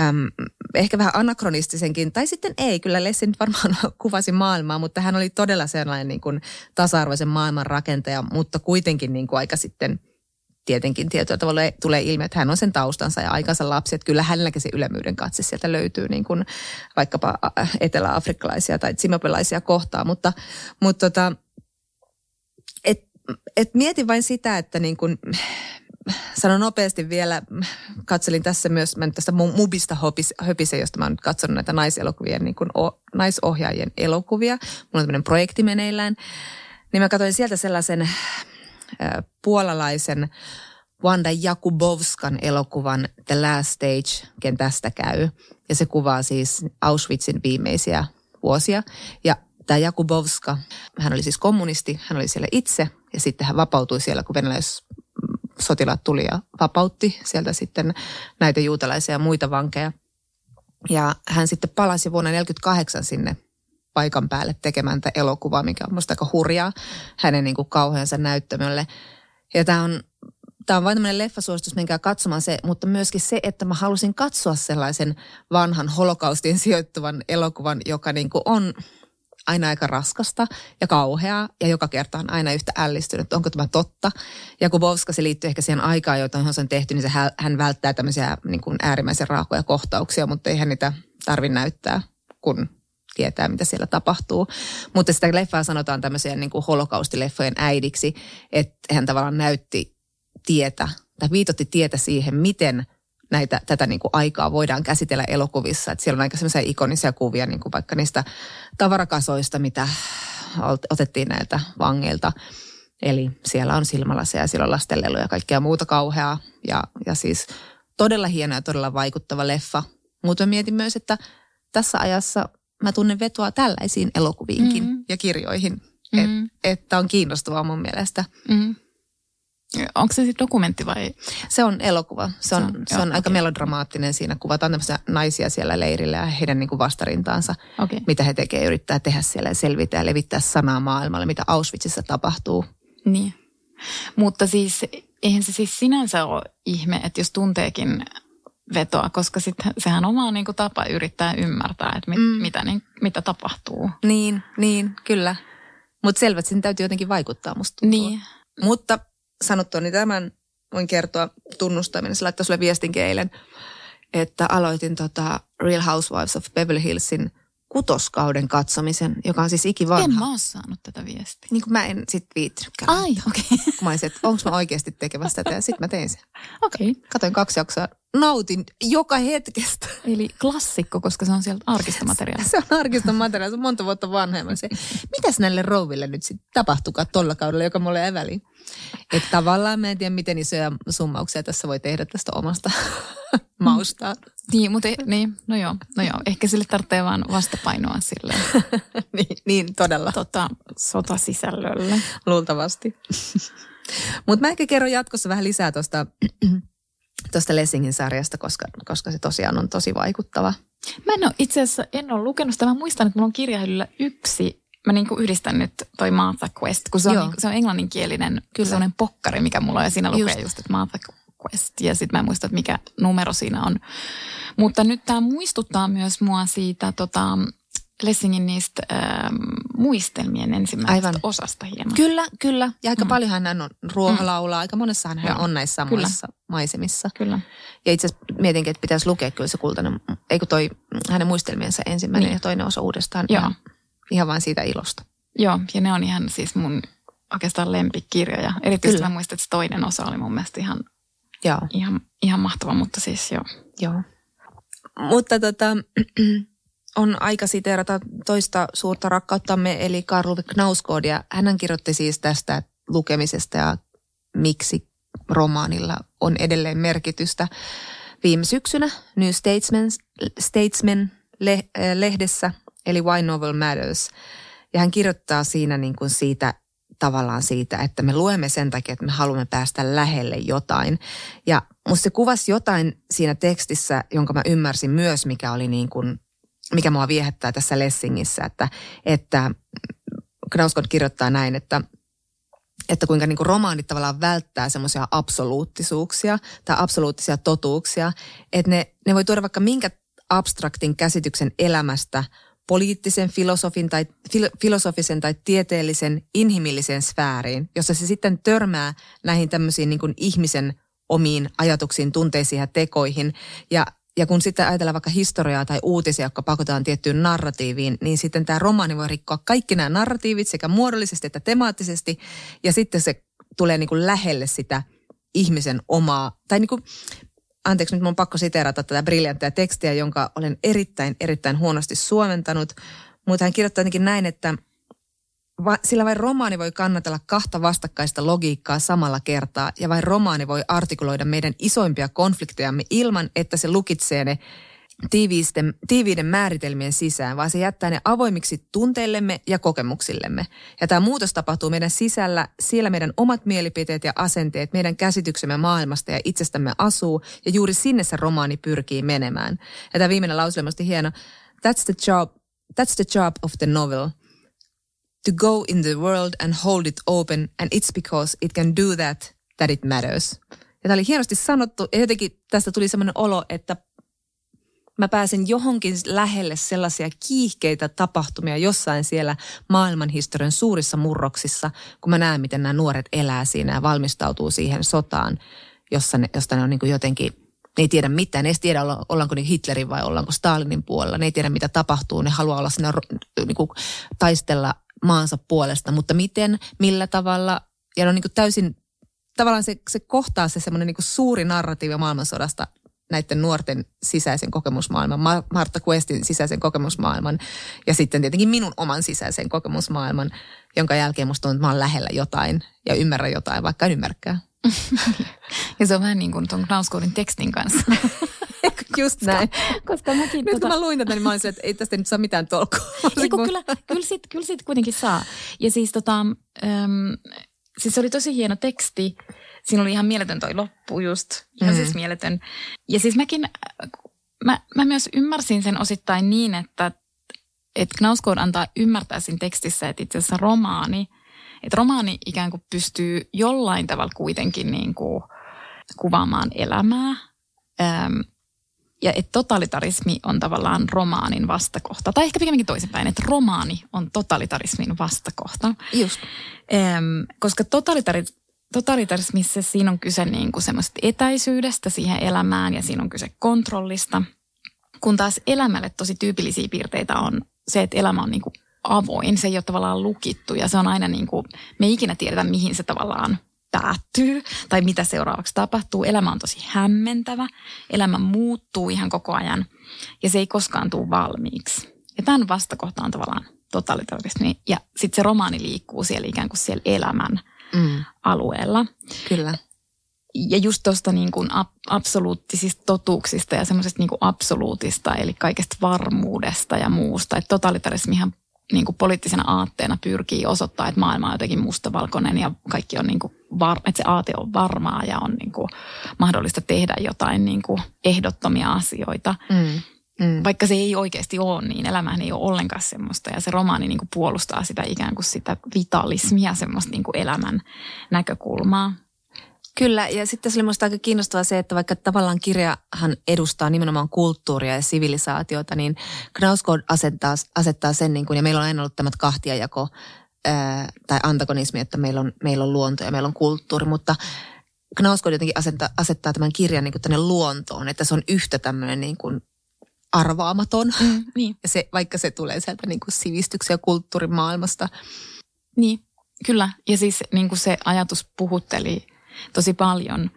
Öm, ehkä vähän anakronistisenkin, tai sitten ei, kyllä Lessing varmaan kuvasi maailmaa, mutta hän oli todella sellainen niin kuin tasa-arvoisen maailman rakentaja, mutta kuitenkin niin kuin aika sitten tietenkin tietyllä tavalla tulee ilmi, että hän on sen taustansa ja aikansa lapsi, että kyllä hänelläkin se ylemmyyden katse sieltä löytyy niin kuin vaikkapa eteläafrikkalaisia tai zimbabwelaisia kohtaan, mutta, mutta tota, et, et mietin vain sitä, että niin kuin sanon nopeasti vielä, katselin tässä myös, mä nyt tästä Mubista höpisen, josta mä oon nyt katsonut näitä naiselokuvien, niin kuin o, naisohjaajien elokuvia. Mulla on tämmöinen projekti meneillään. Niin mä katsoin sieltä sellaisen äh, puolalaisen Wanda Jakubowskan elokuvan The Last Stage, ken tästä käy. Ja se kuvaa siis Auschwitzin viimeisiä vuosia. Ja tämä Jakubowska, hän oli siis kommunisti, hän oli siellä itse ja sitten hän vapautui siellä, kun venäläis sotilaat tuli ja vapautti sieltä sitten näitä juutalaisia ja muita vankeja. Ja hän sitten palasi vuonna tuhatyhdeksänsataaneljäkymmentäkahdeksan sinne paikan päälle tekemään tätä elokuvaa, mikä on musta aika hurjaa hänen niin kuin kauheansa näyttämölle. Ja tämä on, tämä on vain tämmöinen leffasuositus, menkää katsomaan se, mutta myöskin se, että mä halusin katsoa sellaisen vanhan holokaustin sijoittuvan elokuvan, joka niin kuin on aina aika raskasta ja kauheaa ja joka kerta on aina yhtä ällistynyt, onko tämä totta. Ja kun Bovska, se liittyy ehkä siihen aikaan, jota on sen tehty, niin se, hän välttää tämmöisiä niin kuin äärimmäisen raakoja kohtauksia, mutta eihän niitä tarvitse näyttää, kun tietää, mitä siellä tapahtuu. Mutta sitä leffaa sanotaan tämmöisiä niin kuin holokaustileffojen äidiksi, että hän tavallaan näytti tietä tai viitotti tietä siihen, miten näitä, tätä niin kuin aikaa voidaan käsitellä elokuvissa. Että siellä on aika sellaisia ikonisia kuvia, niin kuin vaikka niistä tavarakasoista, mitä otettiin näiltä vangeilta. Eli siellä on silmälaseja ja siellä on lastenleluja ja kaikkea muuta kauheaa. Ja, ja siis todella hieno ja todella vaikuttava leffa. Mutta mietin myös, että tässä ajassa mä tunnen vetoa tällaisiin elokuviinkin mm-hmm. ja kirjoihin. Mm-hmm. Et, että on kiinnostavaa mun mielestä. Mm-hmm. Onko se sitten dokumentti vai? Se on elokuva. Se on, se on, se on aika okay. melodramaattinen siinä. Kuvataan tämmöisiä naisia siellä leirillä ja heidän niin kuin vastarintaansa, okay. mitä he tekee, yrittää tehdä siellä ja selvitä ja levittää sanaa maailmalle, mitä Auschwitzissa tapahtuu. Niin. Mutta siis eihän se siis sinänsä ole ihme, että jos tunteekin vetoa, koska sitten sehän oma on niin kuin tapa yrittää ymmärtää, että mit, mm. mitä, niin, mitä tapahtuu. Niin, niin, kyllä. Mutta selvä, että sen täytyy jotenkin vaikuttaa musta tuntuu. Niin. Mutta sanottua, niin tämän voin kertoa tunnustaminen. Se laittoi sulle viestinkin eilen, että aloitin tota Real Housewives of Beverly Hillsin kutoskauden katsomisen, joka on siis ikivanha. En mä ole saanut tätä viestiä. Niin kuin mä en sit viittynytkään. Ai, okei. Okay. Kun mä olisin, että onko mä oikeasti tekemässä tätä ja sit mä tein sen. Okei. Okay. Katoin kaksi jaksoa. Nautin joka hetkestä. Eli klassikko, koska se on sieltä arkista materiaalia. Se on arkista materiaalia. Se on monta vuotta vanhemman. Se, mitäs näille rouville nyt sitten tapahtukaan tolla kaudella, joka mulle ei väliin? Että tavallaan mä en tiedä, miten isoja summauksia tässä voi tehdä tästä omasta maustaan. Niin, mutta ei, niin, no joo, no joo. Ehkä sille tarvitsee vaan vastapainoa sille. niin, niin, todella. Tota, sotasisällölle. Luultavasti. Mutta mä ehkä kerron jatkossa vähän lisää tuosta tuosta Lessingin sarjasta, koska, koska se tosiaan on tosi vaikuttava. Mä en ole, itse asiassa en ole lukenut sitä. Mä muistan, että mulla on kirjahyllyllä yksi mä niinku yhdistän nyt toi Martha Quest, kun se on, niinku, se on englanninkielinen sellainen pokkari, mikä mulla on. Ja siinä lukee just, just että Martha Quest. Ja sit mä en muista, että mikä numero siinä on. Mutta nyt tää muistuttaa myös mua siitä tota, Lessingin niistä ähm, muistelmien ensimmäisestä Aivan. osasta hieman. Kyllä, kyllä. Ja aika mm. paljon hän on ruoholaulaa. Aika monessahan hän Joo. on näissä samoissa kyllä. maisemissa. Kyllä. Ja itse asiassa mietinkin, että pitäisi lukea kyllä se kultainen, ei kun toi hänen muistelmiensa ensimmäinen niin. ja toinen osa uudestaan. Joo. Ihan vaan siitä ilosta. Joo, ja ne on ihan siis mun oikeastaan lempikirjoja. Erityisesti kyllä. mä muistan, että se toinen osa oli mun mielestä ihan, ihan, ihan mahtava, mutta siis joo. Joo. Mutta tota, on aika siteerata toista suurta rakkauttamme, eli Karl Ove Knausgårdia. Hän kirjoitti siis tästä lukemisesta ja miksi romaanilla on edelleen merkitystä viime syksynä New Statesman, Statesman le, lehdessä. Eli Why Novel Matters. Ja hän kirjoittaa siinä niin kuin siitä, tavallaan siitä, että me luemme sen takia, että me haluamme päästä lähelle jotain. Ja musta se kuvasi jotain siinä tekstissä, jonka mä ymmärsin myös, mikä oli niin kuin, mikä mua viehättää tässä Lessingissä. Että, että Knausgård kirjoittaa näin, että, että kuinka niin kuin romaanit tavallaan välttää semmoisia absoluuttisuuksia tai absoluuttisia totuuksia. Että ne, ne voi tuoda vaikka minkä abstraktin käsityksen elämästä poliittisen, filosofin tai, fil, filosofisen tai tieteellisen, inhimillisen sfääriin, jossa se sitten törmää näihin tämmöisiin niin kuin ihmisen omiin ajatuksiin, tunteisiin ja tekoihin. Ja, ja kun sitten ajatellaan vaikka historiaa tai uutisia, jotka pakotaan tiettyyn narratiiviin, niin sitten tämä romaani voi rikkoa kaikki nämä narratiivit sekä muodollisesti että temaattisesti. Ja sitten se tulee niin kuin lähelle sitä ihmisen omaa, tai niin kuin... Anteeksi, nyt mun on pakko siteerata tätä briljanttia tekstiä, jonka olen erittäin, erittäin huonosti suomentanut. Mutta hän kirjoittaa jotenkin näin, että sillä vain romaani voi kannatella kahta vastakkaista logiikkaa samalla kertaa. Ja vain romaani voi artikuloida meidän isoimpia konfliktejamme ilman, että se lukitsee ne tiiviisten, tiiviiden määritelmien sisään, vaan se jättää ne avoimiksi tunteillemme ja kokemuksillemme. Ja tämä muutos tapahtuu meidän sisällä, siellä meidän omat mielipiteet ja asenteet, meidän käsityksemme maailmasta ja itsestämme asuu, ja juuri sinne se romaani pyrkii menemään. Ja tämä viimeinen lause on musta hieno. That's the job, that's the job of the novel. To go in the world and hold it open, and it's because it can do that, that it matters. Ja tämä oli hienosti sanottu, ja jotenkin tästä tuli sellainen olo, että mä pääsen johonkin lähelle sellaisia kiihkeitä tapahtumia jossain siellä maailmanhistorian suurissa murroksissa, kun mä näen, miten nämä nuoret elää siinä ja valmistautuu siihen sotaan, jossa ne, josta ne on niin kuin jotenkin, ne ei tiedä mitään. Ne ei tiedä, ollaanko niin Hitlerin vai ollaanko Stalinin puolella. Ne ei tiedä, mitä tapahtuu. Ne haluaa olla siinä, niin kuin taistella maansa puolesta, mutta miten, millä tavalla. Ja ne on niin kuin täysin, tavallaan se, se kohtaa se semmoinen niin kuin suuri narratiivi maailmansodasta, näiden nuorten sisäisen kokemusmaailman, Martha Questin sisäisen kokemusmaailman ja sitten tietenkin minun oman sisäisen kokemusmaailman, jonka jälkeen musta tuntuu, että mä oon lähellä jotain ja ymmärrän jotain, vaikka en ymmärräkään. Ja se on vähän niin kuin tuon Knausgårdin tekstin kanssa. Just koska, näin. Koska mäkin, nyt tota... kun mä luin tätä, niin mä olin sillä, että ei tästä nyt saa mitään tolkua. kyllä, kyllä siitä kyllä sit kuitenkin saa. Ja siis tota, äm, siis oli tosi hieno teksti. Siinä oli ihan mieletön toi loppu just, ihan mm. siis mieletön. Ja siis mäkin, mä, mä myös ymmärsin sen osittain niin, että et Knausgård antaa ymmärtää siinä tekstissä, että itse asiassa romaani, että romaani ikään kuin pystyy jollain tavalla kuitenkin niin kuin kuvaamaan elämää. Öm, ja että totalitarismi on tavallaan romaanin vastakohta. Tai ehkä pikemminkin toisinpäin, että romaani on totalitarismin vastakohta. Just. Öm, koska totalitarismi... Totalitarismissa siinä on kyse niin kuin semmoisesta etäisyydestä siihen elämään ja siinä on kyse kontrollista. Kun taas elämälle tosi tyypillisiä piirteitä on se, että elämä on niin kuin avoin. Se ei ole tavallaan lukittu ja se on aina niin kuin, me ei ikinä tiedetä mihin se tavallaan päättyy tai mitä seuraavaksi tapahtuu. Elämä on tosi hämmentävä. Elämä muuttuu ihan koko ajan ja se ei koskaan tule valmiiksi. Ja tämän vastakohta on tavallaan totalitarismi ja sitten se romaani liikkuu siellä ikään kuin siellä elämän Mm. alueella. Kyllä. Ja just tuosta niin kuin absoluuttisista totuuksista ja semmoisesta niin kuin absoluutista, eli kaikesta varmuudesta ja muusta. Että totalitarismihan niin kuin poliittisena aatteena pyrkii osoittaa, että maailma on jotenkin mustavalkoinen ja kaikki on niin kuin var- että se aate on varmaa ja on niin kuin mahdollista tehdä jotain niin kuin ehdottomia asioita. Mm. Mm. Vaikka se ei oikeasti ole, niin elämähän ei ole ollenkaan semmoista. Ja se romaani niin kuin puolustaa sitä ikään kuin sitä vitalismia, semmoista niin kuin elämän näkökulmaa. Kyllä, ja sitten se oli minusta aika kiinnostavaa se, että vaikka tavallaan kirjahan edustaa nimenomaan kulttuuria ja sivilisaatiota, niin Knausgård asettaa, asettaa sen, niin kuin, ja meillä on aina ollut tämä kahtiajako ää, tai antagonismi, että meillä on, meillä on luonto ja meillä on kulttuuri, mutta Knausgård jotenkin asettaa, asettaa tämän kirjan niin kuin tänne luontoon, että se on yhtä tämmöinen niin kuin arvaamaton, mm, niin. Ja se, vaikka se tulee sieltä niin kuin sivistyksen ja kulttuurin maailmasta. Niin, kyllä, ja siis niin kuin se ajatus puhutteli tosi paljon.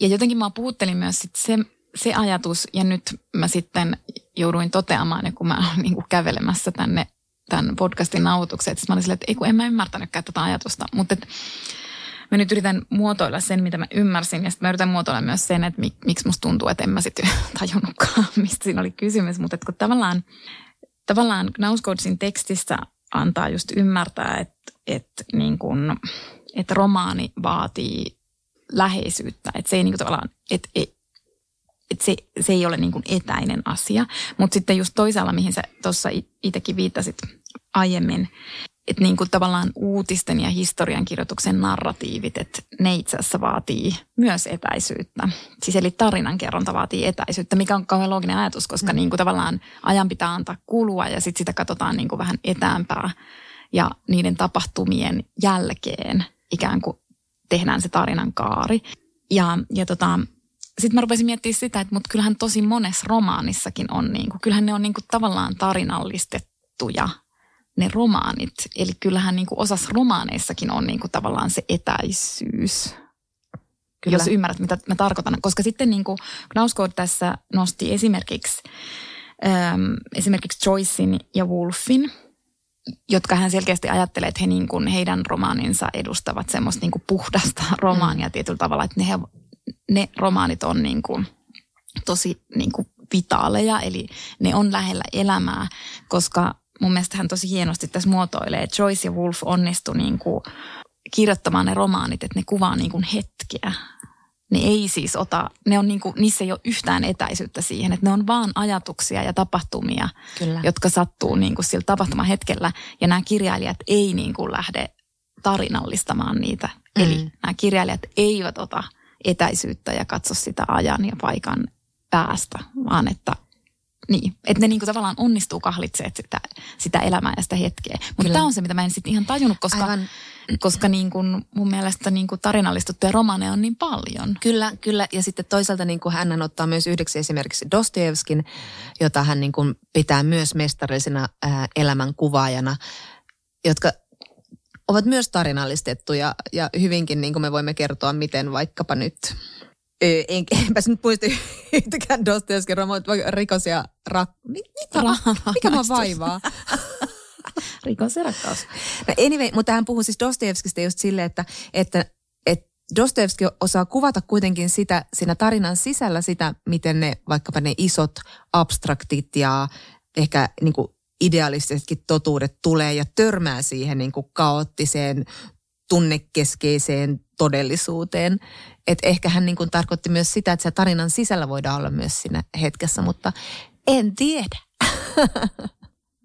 Ja jotenkin mä puhuttelin myös sit se, se ajatus, ja nyt mä sitten jouduin toteamaan, kun mä olin niinku kävelemässä tänne tämän podcastin nauhoitukseen, että mä olin silleen, että ei kun en mä ymmärtänytkään tätä ajatusta, mutta mä nyt yritän muotoilla sen, mitä mä ymmärsin, ja sitten mä yritän muotoilla myös sen, että mik, miksi musta tuntuu, että en mä sitten tajunnutkaan, mistä siinä oli kysymys, mutta että kun tavallaan, tavallaan Knausgårdin tekstissä antaa just ymmärtää, että, että niin kuin että romaani vaatii läheisyyttä, että se ei niinku tavallaan, että et, et se, se ei ole niinku etäinen asia. Mutta sitten just toisaalla, mihin sä tuossa itsekin viittasit aiemmin, että niinku tavallaan uutisten ja historiankirjoituksen narratiivit, että ne itse asiassa vaatii myös etäisyyttä. Siis eli tarinankerronta vaatii etäisyyttä, mikä on kauhean looginen ajatus, koska mm. niinku tavallaan ajan pitää antaa kulua ja sitten sitä katsotaan niinku vähän etäämpää ja niiden tapahtumien jälkeen ikään kuin tehdään se tarinan kaari. Ja, ja tota, sitten mä rupesin miettimään sitä, että mut kyllähän tosi monessa romaanissakin on, niinku, kyllähän ne on niinku tavallaan tarinallistettuja ne romaanit. Eli kyllähän niinku osassa romaaneissakin on niinku tavallaan se etäisyys, kyllä. Jos ymmärrät mitä mä tarkoitan. Koska sitten niinku Knausgård tässä nosti esimerkiksi, äm, esimerkiksi Joycein ja Woolfin, jotka hän selkeästi ajattelee, että he niin kuin heidän romaaninsa edustavat semmoista niin kuin puhdasta romaania tietyllä tavalla, että ne, ne romaanit on niin kuin tosi niin kuin vitaaleja, eli ne on lähellä elämää, koska mun mielestä hän tosi hienosti tässä muotoilee, että Joyce ja Woolf onnistu niin kuin kirjoittamaan ne romaanit, että ne kuvaa niin kuin hetkiä. Ne ei siis ota, ne on niinku, niissä ei ole yhtään etäisyyttä siihen, että ne on vaan ajatuksia ja tapahtumia, kyllä. Jotka sattuu niinku sillä tapahtumahetkellä. Ja nämä kirjailijat ei niinku lähde tarinallistamaan niitä. Mm. Eli nämä kirjailijat eivät ota etäisyyttä ja katso sitä ajan ja paikan päästä, vaan että niin, että ne niinku tavallaan onnistuu kahlitsemaan sitä, sitä elämää ja sitä hetkeä. Mutta tämä on se, mitä mä en sitten ihan tajunnut, koska, aivan. koska niinku mun mielestä niinku tarinallistuttuja romaaneja on niin paljon. Kyllä, kyllä. Ja sitten toisaalta niinku hän ottaa myös yhdeksi esimerkiksi Dostoevskin, jota hän niinku pitää myös mestarillisena elämän kuvaajana, jotka ovat myös tarinallistettuja ja hyvinkin niinku me voimme kertoa, miten vaikkapa nyt... En, enpä nyt muista yhtäkään Dostoevskin rikos ja rakkaus. Mikä mua vaivaa? Rikos ja rakkaus. No anyway, mutta hän puhuu siis Dostoevskista just silleen, että, että, että Dostoevski osaa kuvata kuitenkin sitä, siinä tarinan sisällä sitä, miten ne vaikkapa ne isot abstraktit ja ehkä niin kuin idealistisetkin totuudet tulee ja törmää siihen niin kuin kaoottiseen, tunnekeskeiseen todellisuuteen. Että ehkä hän niin kuin tarkoitti myös sitä, että se tarinan sisällä voidaan olla myös siinä hetkessä, mutta en tiedä.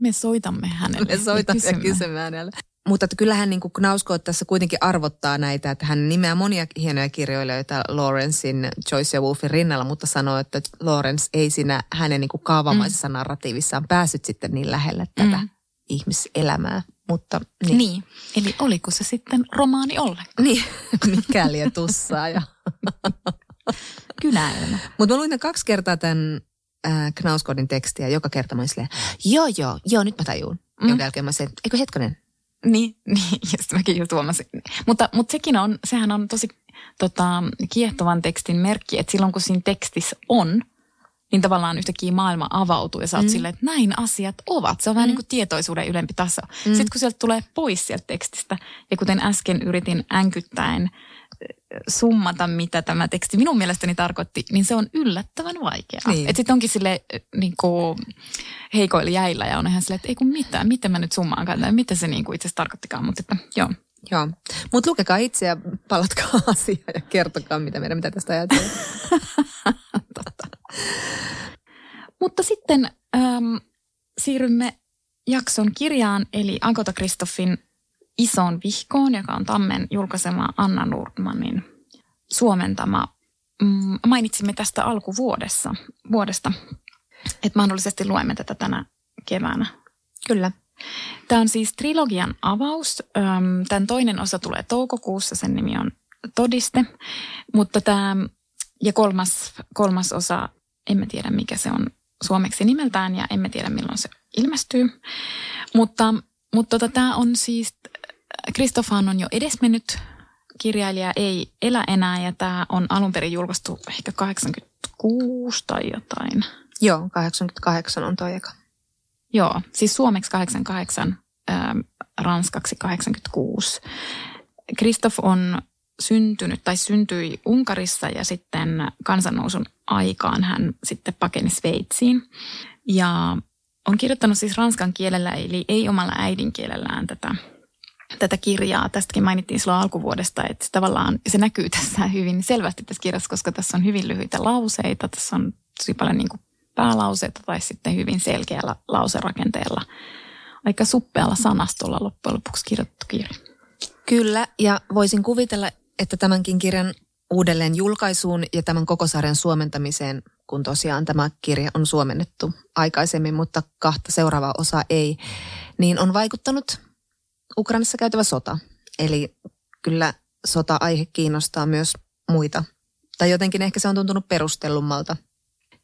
Me soitamme hänelle. Me soitamme ja kysymme hänelle. Mutta kyllähän niin kuin Knausgård tässä kuitenkin arvottaa näitä, että hän nimeää monia hienoja kirjoilijoita Lawrencein, Joyce ja Woolfin rinnalla, mutta sanoo, että Lawrence ei siinä hänen niin kuin kaavamaisessa mm. narratiivissaan päässyt sitten niin lähelle tätä mm. ihmiselämää. Mutta, niin. niin, eli oliko se sitten romaani ollenkaan? Niin, mikäli ja tussaa ja kynäilmä. Mutta mä luin kaksi kertaa tämän äh, Knausgårdin tekstiä, joka kerta mä olin silleen, joo joo, joo, nyt mä tajuun. Mm. Jonka jälkeen mä olin, eikö hetkonen? Niin, niin, ja sitten mäkin just huomasin. Mutta, mutta sekin on, sehän on tosi tota, kiehtovan tekstin merkki, että silloin kun siinä tekstissä on, niin tavallaan yhtäkkiä maailma avautuu ja sä oot mm. silleen, että näin asiat ovat. Se on mm. vähän niin kuin tietoisuuden ylempi taso. Mm. Sitten kun sieltä tulee pois sieltä tekstistä, ja kuten äsken yritin änkyttäen summata, mitä tämä teksti minun mielestäni tarkoitti, niin se on yllättävän vaikeaa. Niin. Että sitten onkin silleen niin kuin heikoilla jäillä ja on ihan silleen, että ei kun mitään, miten mä nyt summaankaan, tai mitä se niin kuin itse asiassa tarkoittikaan, mutta että joo. Joo, mutta lukekaa itse ja palatkaa asiaa ja kertokaa, mitä meidän mitä tästä ajatellaan. Mutta sitten Sitten äm, siirrymme jakson kirjaan, eli Ágota Kristófin Isoon vihkoon, joka on Tammen julkaisema Anna Nordmanin suomentama. Mm, mainitsimme tästä alkuvuodessa, vuodesta, että mahdollisesti luemme tätä tänä keväänä. Kyllä. Tämä on siis trilogian avaus. Tämän toinen osa tulee toukokuussa, sen nimi on Todiste, mutta tämä ja kolmas, kolmas osa, emme tiedä mikä se on suomeksi nimeltään ja emme tiedä milloin se ilmestyy, mutta, mutta tota, tämä on siis, Kristófhan on jo edesmennyt kirjailija, ei elä enää ja tämä on alun perin julkaistu ehkä kahdeksankymmentäkuusi tai jotain. Joo, kahdeksankymmentäkahdeksan on toi eka. Joo, siis suomeksi kahdeksankymmentäkahdeksan, ää, ranskaksi kahdeksankymmentäkuusi. Kristóf on syntynyt tai syntyi Unkarissa ja sitten kansannousun aikaan hän sitten pakeni Sveitsiin. Ja on kirjoittanut siis ranskan kielellä, eli ei omalla äidinkielellään tätä, tätä kirjaa. Tästäkin mainittiin silloin alkuvuodesta, että tavallaan se näkyy tässä hyvin selvästi tässä kirjassa, koska tässä on hyvin lyhyitä lauseita, tässä on tosi paljon niin kuin päälauseita tai sitten hyvin selkeällä lauserakenteella, aika suppealla sanastolla loppujen lopuksi kirjoitettu kirja. Kyllä, ja voisin kuvitella, että tämänkin kirjan uudelleen julkaisuun ja tämän koko sarjan suomentamiseen, kun tosiaan tämä kirja on suomennettu aikaisemmin, mutta kahta seuraavaa osaa ei, niin on vaikuttanut Ukrainassa käytävä sota. Eli kyllä sota-aihe kiinnostaa myös muita, tai jotenkin ehkä se on tuntunut perustellummalta.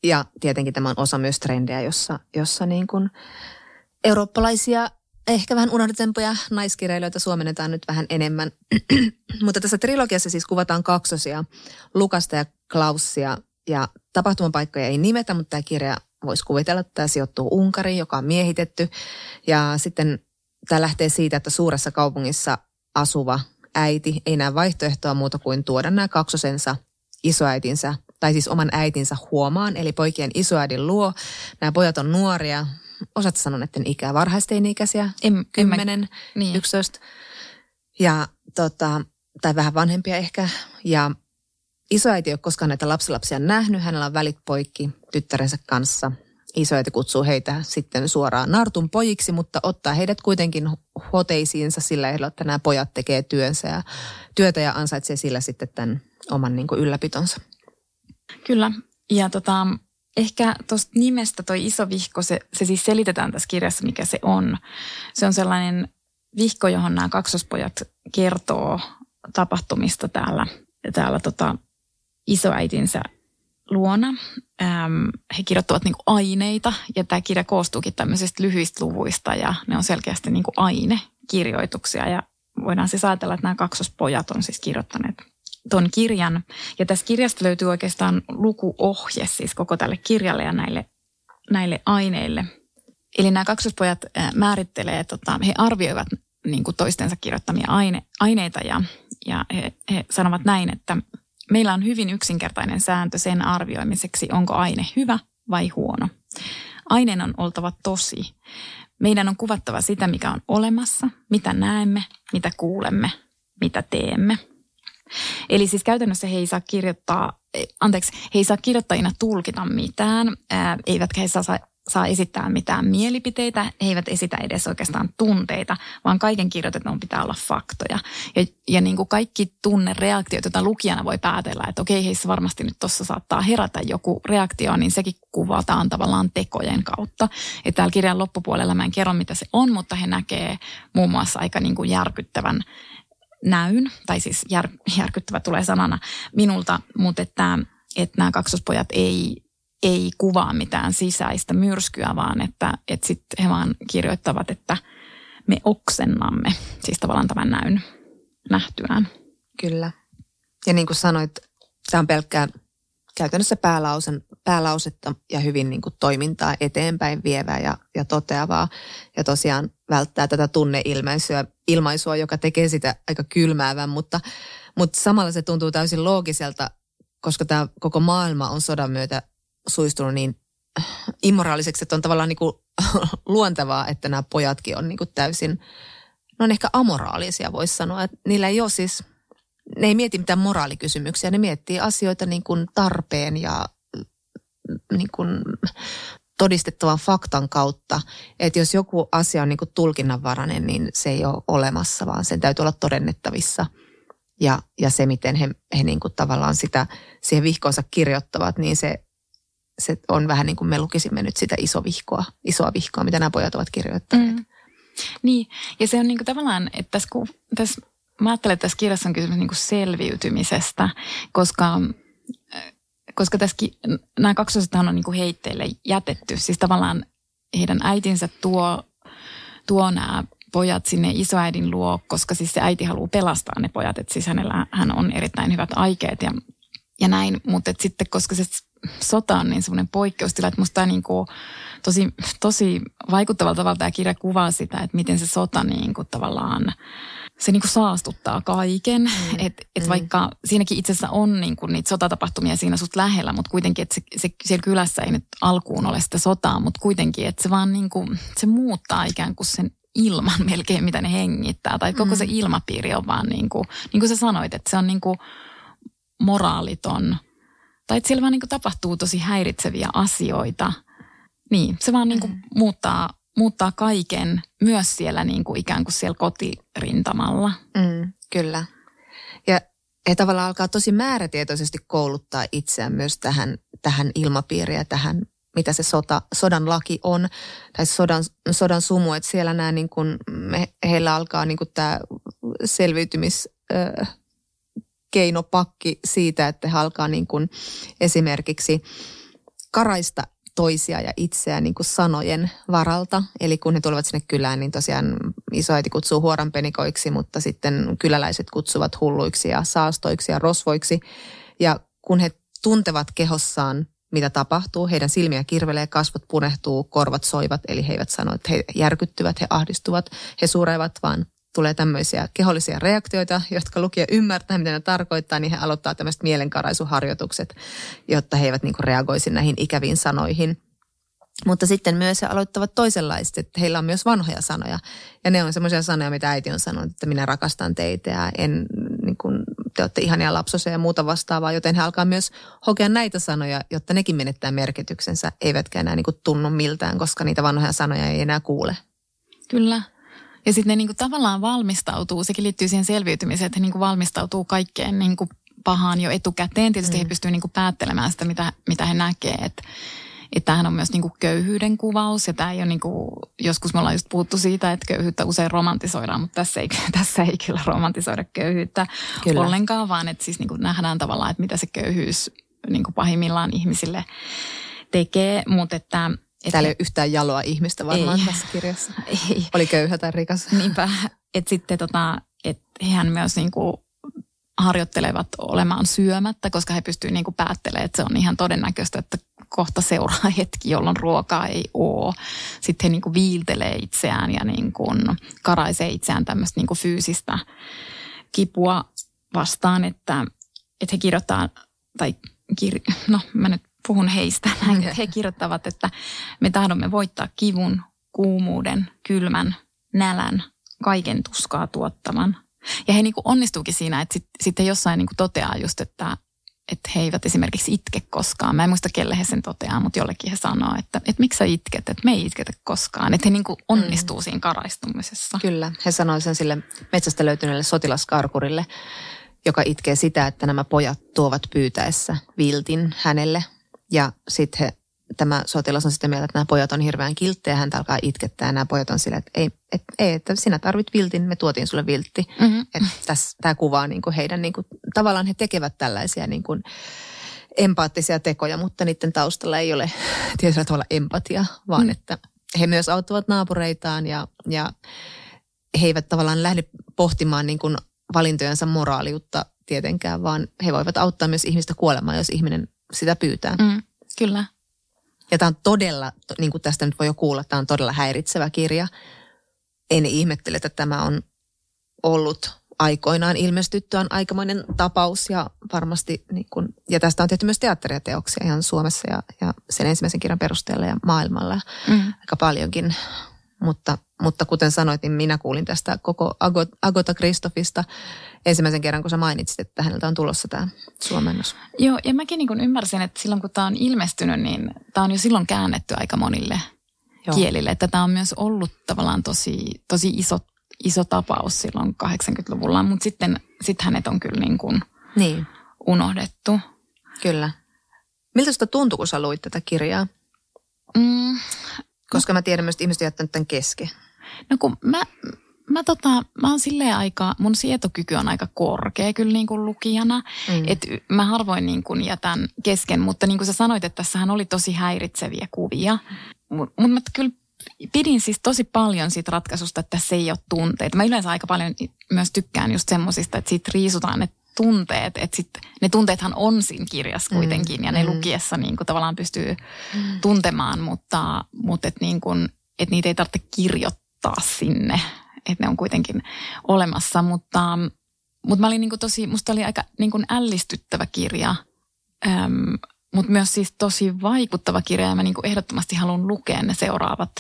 Ja tietenkin tämä on osa myös trendejä, jossa, jossa niin kuin eurooppalaisia, ehkä vähän unohdetempoja naiskirjailijoita suomennetaan nyt vähän enemmän. Mutta tässä trilogiassa siis kuvataan kaksosia, Lukasta ja Klausia, ja tapahtumapaikkoja ei nimetä, mutta tämä kirja voisi kuvitella, että tämä sijoittuu Unkariin, joka on miehitetty. Ja sitten tämä lähtee siitä, että suuressa kaupungissa asuva äiti ei näe vaihtoehtoa muuta kuin tuoda nämä kaksosensa, isoäitinsä, tai siis oman äitinsä huomaan, eli poikien isoäidin luo. Nämä pojat on nuoria. Osaat sanon, että ikää varhaisteini-ikäisiä, kymmenen, niin. yksitoista, ja, tota, tai vähän vanhempia ehkä. Ja isoäiti ei ole koskaan näitä lapsilapsia nähnyt, hänellä on välit poikki tyttärensä kanssa. Isoäiti kutsuu heitä sitten suoraan nartun pojiksi, mutta ottaa heidät kuitenkin hoteisiinsa sillä ehdolla, että nämä pojat tekee työnsä ja työtä ja ansaitsee sillä sitten tämän oman niin kuin ylläpitonsa. Kyllä, ja tota, ehkä tuosta nimestä toi iso vihko, se, se siis selitetään tässä kirjassa, mikä se on. Se on sellainen vihko, johon nämä kaksospojat kertoo tapahtumista täällä, täällä tota isoäitinsä luona. Ähm, he kirjoittavat niinku aineita, ja tämä kirja koostuukin tämmöisistä lyhyistä luvuista, ja ne on selkeästi niinku ainekirjoituksia, ja voidaan siis ajatella, että nämä kaksospojat on siis kirjoittaneet ton kirjan. Ja tässä kirjasta löytyy oikeastaan lukuohje siis koko tälle kirjalle ja näille, näille aineille. Eli nämä kaksospojat määrittelee, tota, he arvioivat niin kuin toistensa kirjoittamia aine, aineita ja, ja he, he sanovat näin, että meillä on hyvin yksinkertainen sääntö sen arvioimiseksi, onko aine hyvä vai huono. Aineen on oltava tosi. Meidän on kuvattava sitä, mikä on olemassa, mitä näemme, mitä kuulemme, mitä teemme. Eli siis käytännössä he ei saa kirjoittaa, anteeksi, he ei saa kirjoittajina tulkita mitään, ää, eivätkä he saa, saa esittää mitään mielipiteitä, he eivät esitä edes oikeastaan tunteita, vaan kaiken kirjoitetun pitää olla faktoja. Ja, ja niin kuin kaikki tunnereaktiot, joita lukijana voi päätellä, että okei, heissä varmasti nyt tuossa saattaa herätä joku reaktio, niin sekin kuvataan tavallaan tekojen kautta. Ja täällä kirjan loppupuolella mä en kerro, mitä se on, mutta he näkee muun muassa aika niin kuin järkyttävän näyn, tai siis jär, järkyttävä tulee sanana minulta, mutta että, että nämä kaksospojat ei, ei kuvaa mitään sisäistä myrskyä, vaan että, että sitten he vaan kirjoittavat, että me oksennamme, siis tavallaan tämän näyn nähtyään. Kyllä. Ja niin kuin sanoit, tämä on pelkkää käytännössä päälausen, päälausetta ja hyvin niin kuin toimintaa eteenpäin vievää ja, ja toteavaa. Ja tosiaan välttää tätä tunneilmaisua, joka tekee sitä aika kylmäävän, mutta, mutta samalla se tuntuu täysin loogiselta, koska tämä koko maailma on sodan myötä suistunut niin immoraaliseksi, että on tavallaan niin kuin luontevaa, että nämä pojatkin on niin kuin täysin, ne on ehkä amoraalisia voisi sanoa, että niillä ei ole siis, ne ei mieti mitään moraalikysymyksiä, ne miettii asioita niin kuin tarpeen ja niin kuin todistettavan faktan kautta, että jos joku asia on niin kuin tulkinnanvarainen, niin se ei ole olemassa, vaan sen täytyy olla todennettavissa. Ja, ja se, miten he, he niin kuin tavallaan sitä siihen vihkoonsa kirjoittavat, niin se, se on vähän niin kuin me lukisimme nyt sitä iso vihkoa, isoa vihkoa, mitä nämä pojat ovat kirjoittaneet. Mm. Niin, ja se on niin kuin tavallaan, että tässä, kun, tässä, mä ajattelen, että tässä kirjassa on kysymys niin kuin selviytymisestä, koska... Koska tässä nämä kaksosethan on niin kuin heitteille jätetty. Siis tavallaan heidän äitinsä tuo, tuo nämä pojat sinne isoäidin luo, koska siis se äiti haluaa pelastaa ne pojat. Että siis hänellä hän on erittäin hyvät aikeet ja, ja näin. Mutta sitten koska se sota on niin semmoinen poikkeustila, että musta niin kuin tosi, tosi vaikuttavalla tavalla tämä kirja kuvaa sitä, että miten se sota niin kuin tavallaan... Se niin kuin saastuttaa kaiken, mm. että et mm. vaikka siinäkin itse asiassa on niin kuin niitä sotatapahtumia siinä suht lähellä, mutta kuitenkin, että se, se, siellä kylässä ei nyt alkuun ole sitä sotaa, mutta kuitenkin, että se vaan niin kuin, se muuttaa ikään kuin sen ilman melkein, mitä ne hengittää. Tai koko mm. se ilmapiiri on vaan niin kuin, niin kuin sä sanoit, että se on niin kuin moraaliton. Tai että siellä vaan niin kuin tapahtuu tosi häiritseviä asioita. Niin, se vaan niin kuin mm. muuttaa... muuttaa kaiken myös siellä niin kuin ikään kuin siellä kotirintamalla. Mm, kyllä. Ja he tavallaan alkaa tosi määrätietoisesti kouluttaa itseään myös tähän, tähän ilmapiiriä, tähän mitä se sota, sodan laki on, tai sodan, sodan sumu, että siellä nämä niin kuin, heillä alkaa niin kuin tämä selviytymis... Öö, keinopakki siitä, että he alkaa niin kuin esimerkiksi karaista toisia ja itseään niin kuin sanojen varalta. Eli kun he tulevat sinne kylään, niin tosiaan isoäiti kutsuu huoranpenikoiksi, mutta sitten kyläläiset kutsuvat hulluiksi ja saastoiksi ja rosvoiksi. Ja kun he tuntevat kehossaan, mitä tapahtuu, heidän silmiä kirvelee, kasvot punehtuu, korvat soivat, eli he eivät sano, että he järkyttyvät, he ahdistuvat, he surevat, vaan tulee tämmöisiä kehollisia reaktioita, jotka lukija ymmärtää, mitä ne tarkoittaa, niin he aloittaa tämmöiset mielenkaraisu-harjoitukset, jotta he eivät niin kuin reagoisi näihin ikäviin sanoihin. Mutta sitten myös he aloittavat toisenlaista, että heillä on myös vanhoja sanoja. Ja ne on semmoisia sanoja, mitä äiti on sanonut, että minä rakastan teitä ja en, niin kuin, te olette ihania lapsosia ja muuta vastaavaa, joten he alkaa myös hokea näitä sanoja, jotta nekin menettää merkityksensä, eivätkä enää niin kuin tunnu miltään, koska niitä vanhoja sanoja ei enää kuule. Kyllä. Ja sitten ne niinku tavallaan valmistautuu, sekin liittyy siihen selviytymiseen, että he niinku valmistautuu kaikkeen niinku pahaan jo etukäteen. Tietysti mm. he pystyvät niinku päättelemään sitä, mitä, mitä he näkee. Että et tämähän on myös niinku köyhyyden kuvaus ja tämä ei ole niinku, joskus me ollaan just puhuttu siitä, että köyhyyttä usein romantisoidaan, mutta tässä ei, tässä ei kyllä romantisoida köyhyyttä kyllä ollenkaan, vaan että siis niinku nähdään tavallaan, että mitä se köyhyys niinku pahimmillaan ihmisille tekee, mutta että... Täällä ei ole yhtään jaloa ihmistä varmaan ei. Tässä kirjassa. Ei. Oli köyhä tai rikas. Niinpä. Että sitten tota, et hehän myös niinku harjoittelevat olemaan syömättä, koska he pystyvät niinku päättelemään, että se on ihan todennäköistä, että kohta seuraa hetki, jolloin ruokaa ei ole. Sitten he niinku viiltelee itseään ja niinku karaisee itseään tämmöistä niinku fyysistä kipua vastaan, että et he kirjoittaa, tai kir... no mä nyt puhun heistä. He kirjoittavat, että me tahdomme voittaa kivun, kuumuuden, kylmän, nälän, kaiken tuskaa tuottavan. Ja he niin kuin onnistuukin siinä, että sitten sit jossain niin kuin toteaa just, että, että he eivät esimerkiksi itke koskaan. Mä en muista, kelle he sen toteaa, mutta jollekin he sanoo, että, että miksi sä itket, että me ei itketä koskaan. Että he niin kuin onnistuu mm. siinä karaistumisessa. Kyllä, he sanoi sen sille metsästä löytyneelle sotilaskarkurille, joka itkee sitä, että nämä pojat tuovat pyytäessä viltin hänelle. Ja sitten tämä sotilas on sitä mieltä, että nämä pojat on hirveän kilttejä, häntä alkaa itkettää ja nämä pojat on sillä, että ei, et, ei että sinä tarvit viltin, me tuotiin sulle viltti. Mm-hmm. Että tämä kuvaa niinku heidän, niinku, tavallaan he tekevät tällaisia niinku empaattisia tekoja, mutta niiden taustalla ei ole tietyllä tavalla empatia, vaan mm-hmm. että he myös auttavat naapureitaan ja, ja he eivät tavallaan lähde pohtimaan niinku valintojensa moraaliutta tietenkään, vaan he voivat auttaa myös ihmistä kuolemaan, jos ihminen sitä pyytää. Mm, kyllä. Ja tämä on todella, niin kuin tästä nyt voi jo kuulla, tämä on todella häiritsevä kirja. En ihmettele, että tämä on ollut aikoinaan ilmestyttyään aikamoinen tapaus ja varmasti, niin kuin, ja tästä on tehty myös teatteriteoksia ihan Suomessa ja, ja sen ensimmäisen kirjan perusteella ja maailmalla mm. aika paljonkin. Mutta, mutta kuten sanoit, niin minä kuulin tästä koko Ágota Kristófista ensimmäisen kerran, kun sä mainitsit, että häneltä on tulossa tämä suomennos. Joo, ja mäkin niin kun ymmärsin, että silloin kun tämä on ilmestynyt, niin tämä on jo silloin käännetty aika monille Joo. kielille. Että tämä on myös ollut tavallaan tosi, tosi iso, iso tapaus silloin kahdeksankymmentäluvulla, mutta sitten sit hänet on kyllä niin kun niin. unohdettu. Kyllä. Miltä sitä tuntui, kun sä luit tätä kirjaa? Mm. Koska mä tiedän myös, että ihmiset on jättänyt tämän kesken. No kun mä, mä, tota, mä oon silleen aika, mun sietokyky on aika korkea kyllä niin kuin lukijana. Mm. Että mä harvoin niin kuin jätän kesken, mutta niin kuin sä sanoit, että tässähän oli tosi häiritseviä kuvia. Mutta mut mä kyllä pidin siis tosi paljon siitä ratkaisusta, että tässä ei ole tunteita. Mä yleensä aika paljon myös tykkään just semmosista, että siitä riisutaan ne tunteet. Että sit ne tunteethan on siinä kirjassa kuitenkin mm. ja ne mm. lukiessa niin kuin tavallaan pystyy mm. tuntemaan, mutta, mutta et niin kuin, et niitä ei tarvitse kirjoittaa sinne. Että ne on kuitenkin olemassa, mutta, mutta mä olin niin kuin tosi, musta oli aika niin kuin ällistyttävä kirja, Öm, mutta myös siis tosi vaikuttava kirja ja mä niin kuin ehdottomasti haluan lukea ne seuraavat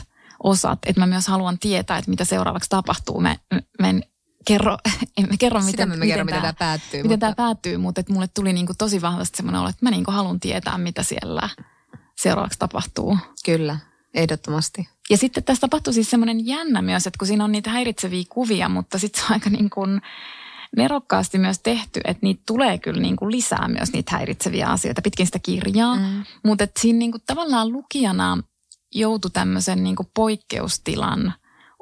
osat. Että mä myös haluan tietää, että mitä seuraavaksi tapahtuu. Mä, mä en, Kerro, emme kerro, miten, miten, kerro tämä, mitä tämä päättyy, miten mutta... tämä päättyy, mutta et mulle tuli niinku tosi vahvasti semmoinen olo, että mä niinku haluan tietää, mitä siellä seuraavaksi tapahtuu. Kyllä, ehdottomasti. Ja sitten tässä tapahtuu siis semmoinen jännä myös, että kun siinä on niitä häiritseviä kuvia, mutta sitten se on aika niinku nerokkaasti myös tehty, että niitä tulee kyllä niinku lisää myös niitä häiritseviä asioita pitkin sitä kirjaa, mm. mutta et siinä niinku tavallaan lukijana joutui tämmöisen niinku poikkeustilan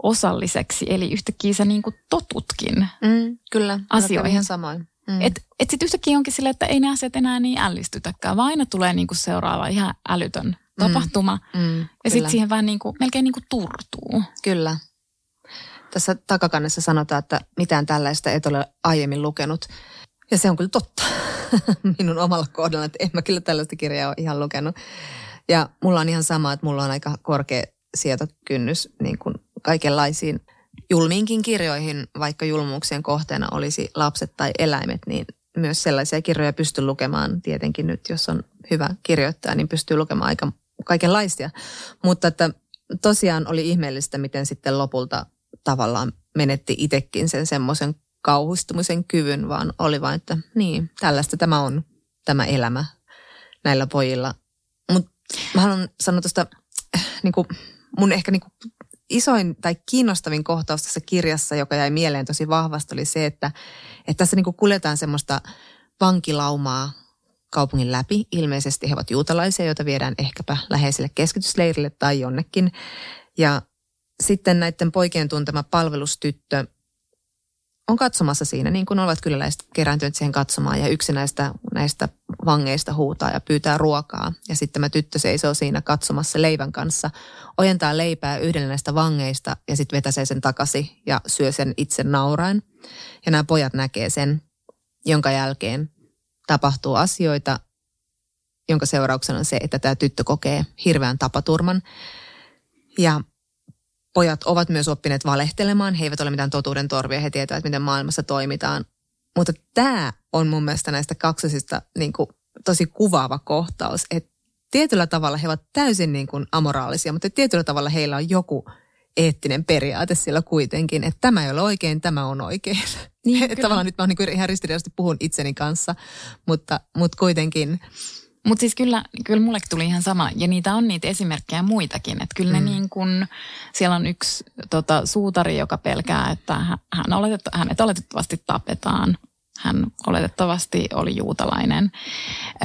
osalliseksi, eli yhtäkkiä sä niinku totutkin mm, kyllä, asioihin. Ihan samoin. Mm. Että et sitten yhtäkkiä onkin silleen, että ei ne asiat enää niin ällistytäkään, vaan aina tulee niinku seuraava ihan älytön tapahtuma. Mm, mm, ja sitten siihen vähän niinku, melkein niinku turtuu. Kyllä. Tässä takakannessa sanotaan, että mitään tällaista et ole aiemmin lukenut. Ja se on kyllä totta minun omalla kohdalla, että en mä kyllä tällaista kirjaa ole ihan lukenut. Ja mulla on ihan sama, että mulla on aika korkea sietokynnys niin kuin kaikenlaisiin julmiinkin kirjoihin, vaikka julmuuksien kohteena olisi lapset tai eläimet, niin myös sellaisia kirjoja pystyy lukemaan tietenkin nyt, jos on hyvä kirjoittaja, niin pystyy lukemaan aika kaikenlaisia. Mutta että tosiaan oli ihmeellistä, miten sitten lopulta tavallaan menetti itsekin sen semmoisen kauhistumisen kyvyn, vaan oli vain, että niin, tällaista tämä on, tämä elämä näillä pojilla. Mutta mä haluan sanoa tuosta, niin kuin mun ehkä niin kuin isoin tai kiinnostavin kohtaus tässä kirjassa, joka jäi mieleen tosi vahvasti, oli se, että, että tässä niin kuin kuljetaan semmoista vankilaumaa kaupungin läpi. Ilmeisesti he ovat juutalaisia, joita viedään ehkäpä läheiselle keskitysleirille tai jonnekin. Ja sitten näiden poikien tuntema palvelustyttö on katsomassa siinä, niin kuin ovat kyläläiset kerääntyneet siihen katsomaan. Ja yksi näistä, näistä vangeista huutaa ja pyytää ruokaa. Ja sitten tämä tyttö seisoo siinä katsomassa leivän kanssa, ojentaa leipää yhdelle näistä vangeista ja sitten vetäsee sen takaisin ja syö sen itse nauraen. Ja nämä pojat näkee sen, jonka jälkeen tapahtuu asioita, jonka seurauksena on se, että tämä tyttö kokee hirveän tapaturman. Ja pojat ovat myös oppineet valehtelemaan. He eivät ole mitään totuuden torvia. He tietävät, miten maailmassa toimitaan. Mutta tämä on mun mielestä näistä kaksosista niin kuin tosi kuvaava kohtaus. Että tietyllä tavalla he ovat täysin niin kuin amoraalisia, mutta tietyllä tavalla heillä on joku eettinen periaate siellä kuitenkin. Että tämä ei ole oikein, tämä on oikein. Niin, tavallaan nyt mä niin kuin ihan ristiriidasti puhun itseni kanssa, mutta, mutta kuitenkin. Mutta siis kyllä, kyllä mullekin tuli ihan sama. Ja niitä on niitä esimerkkejä muitakin. Että kyllä ne mm. niin kuin, siellä on yksi tota, suutari, joka pelkää, että hän oletett, hänet oletettavasti tapetaan. Hän oletettavasti oli juutalainen,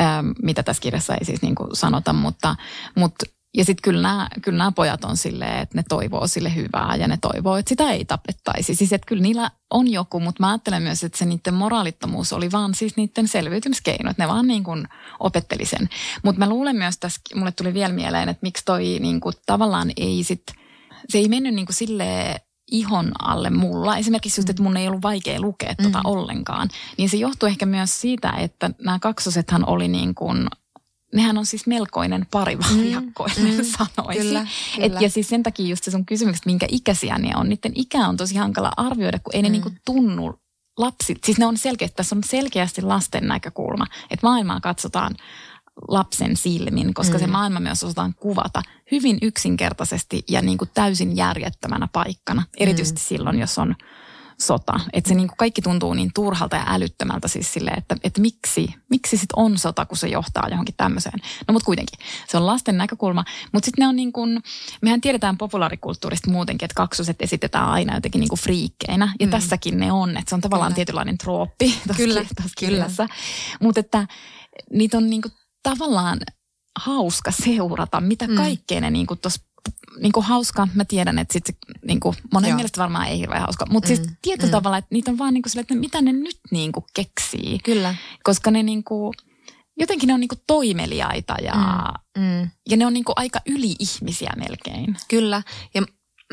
ähm, mitä tässä kirjassa ei siis niin kuin sanota. Mutta, mut, ja sitten kyllä, kyllä nämä pojat on silleen, että ne toivoo sille hyvää ja ne toivoo, että sitä ei tapettaisi. Siis että kyllä niillä on joku, mutta mä ajattelen myös, että se niiden moraalittomuus oli vaan siis niiden selviytymiskeino, että ne vaan niin kuin opetteli sen. Mutta mä luulen myös tässä, mulle tuli vielä mieleen, että miksi toi niin kuin tavallaan ei sit, se ei mennyt niin kuin silleen ihon alle mulla. Esimerkiksi just, että mun ei ollut vaikea lukea tota mm-hmm. ollenkaan. Niin se johtui ehkä myös siitä, että nämä kaksosethan oli niin kuin, nehän on siis melkoinen pari valjakkoille, mm, mm, sanoisin. Kyllä, kyllä. Et, ja siis sen takia just se sun kysymykset, minkä ikäisiä ne on. Niiden ikä on tosi hankala arvioida, kun ei ne mm. niinku tunnu lapsi. Siis ne on selkeä, tässä on selkeästi lasten näkökulma. Että maailmaa katsotaan lapsen silmin, koska mm. se maailma myös osataan kuvata hyvin yksinkertaisesti ja niin kuin täysin järjettömänä paikkana. Erityisesti mm. silloin, jos on sota. Että se niin kuin kaikki tuntuu niin turhalta ja älyttömältä siis silleen, että, että miksi, miksi sit on sota, kun se johtaa johonkin tämmöiseen. No mutta kuitenkin, se on lasten näkökulma. Mutta sitten ne on niin kuin, mehän tiedetään populaarikulttuurista muutenkin, että kaksoset esitetään aina jotenkin niin kuin friikkeinä. Ja mm. tässäkin ne on, että se on tavallaan kyllä. tietynlainen trooppi tuossa kirjassa. Mutta että niitä on niin kuin tavallaan hauska seurata, mitä mm. kaikkea ne niin kuin tuossa niinku hauska. Mä tiedän, että sit se niinku, monen Joo. mielestä varmaan ei hirveän hauska. Mutta mm, siis tietyllä mm. tavalla, että niitä on vaan niinku sille, että mitä ne nyt niinku keksii. Kyllä. Koska ne niinku, jotenkin ne on niinku toimeliaita ja, mm, mm. ja ne on niinku aika yli-ihmisiä melkein. Kyllä. Ja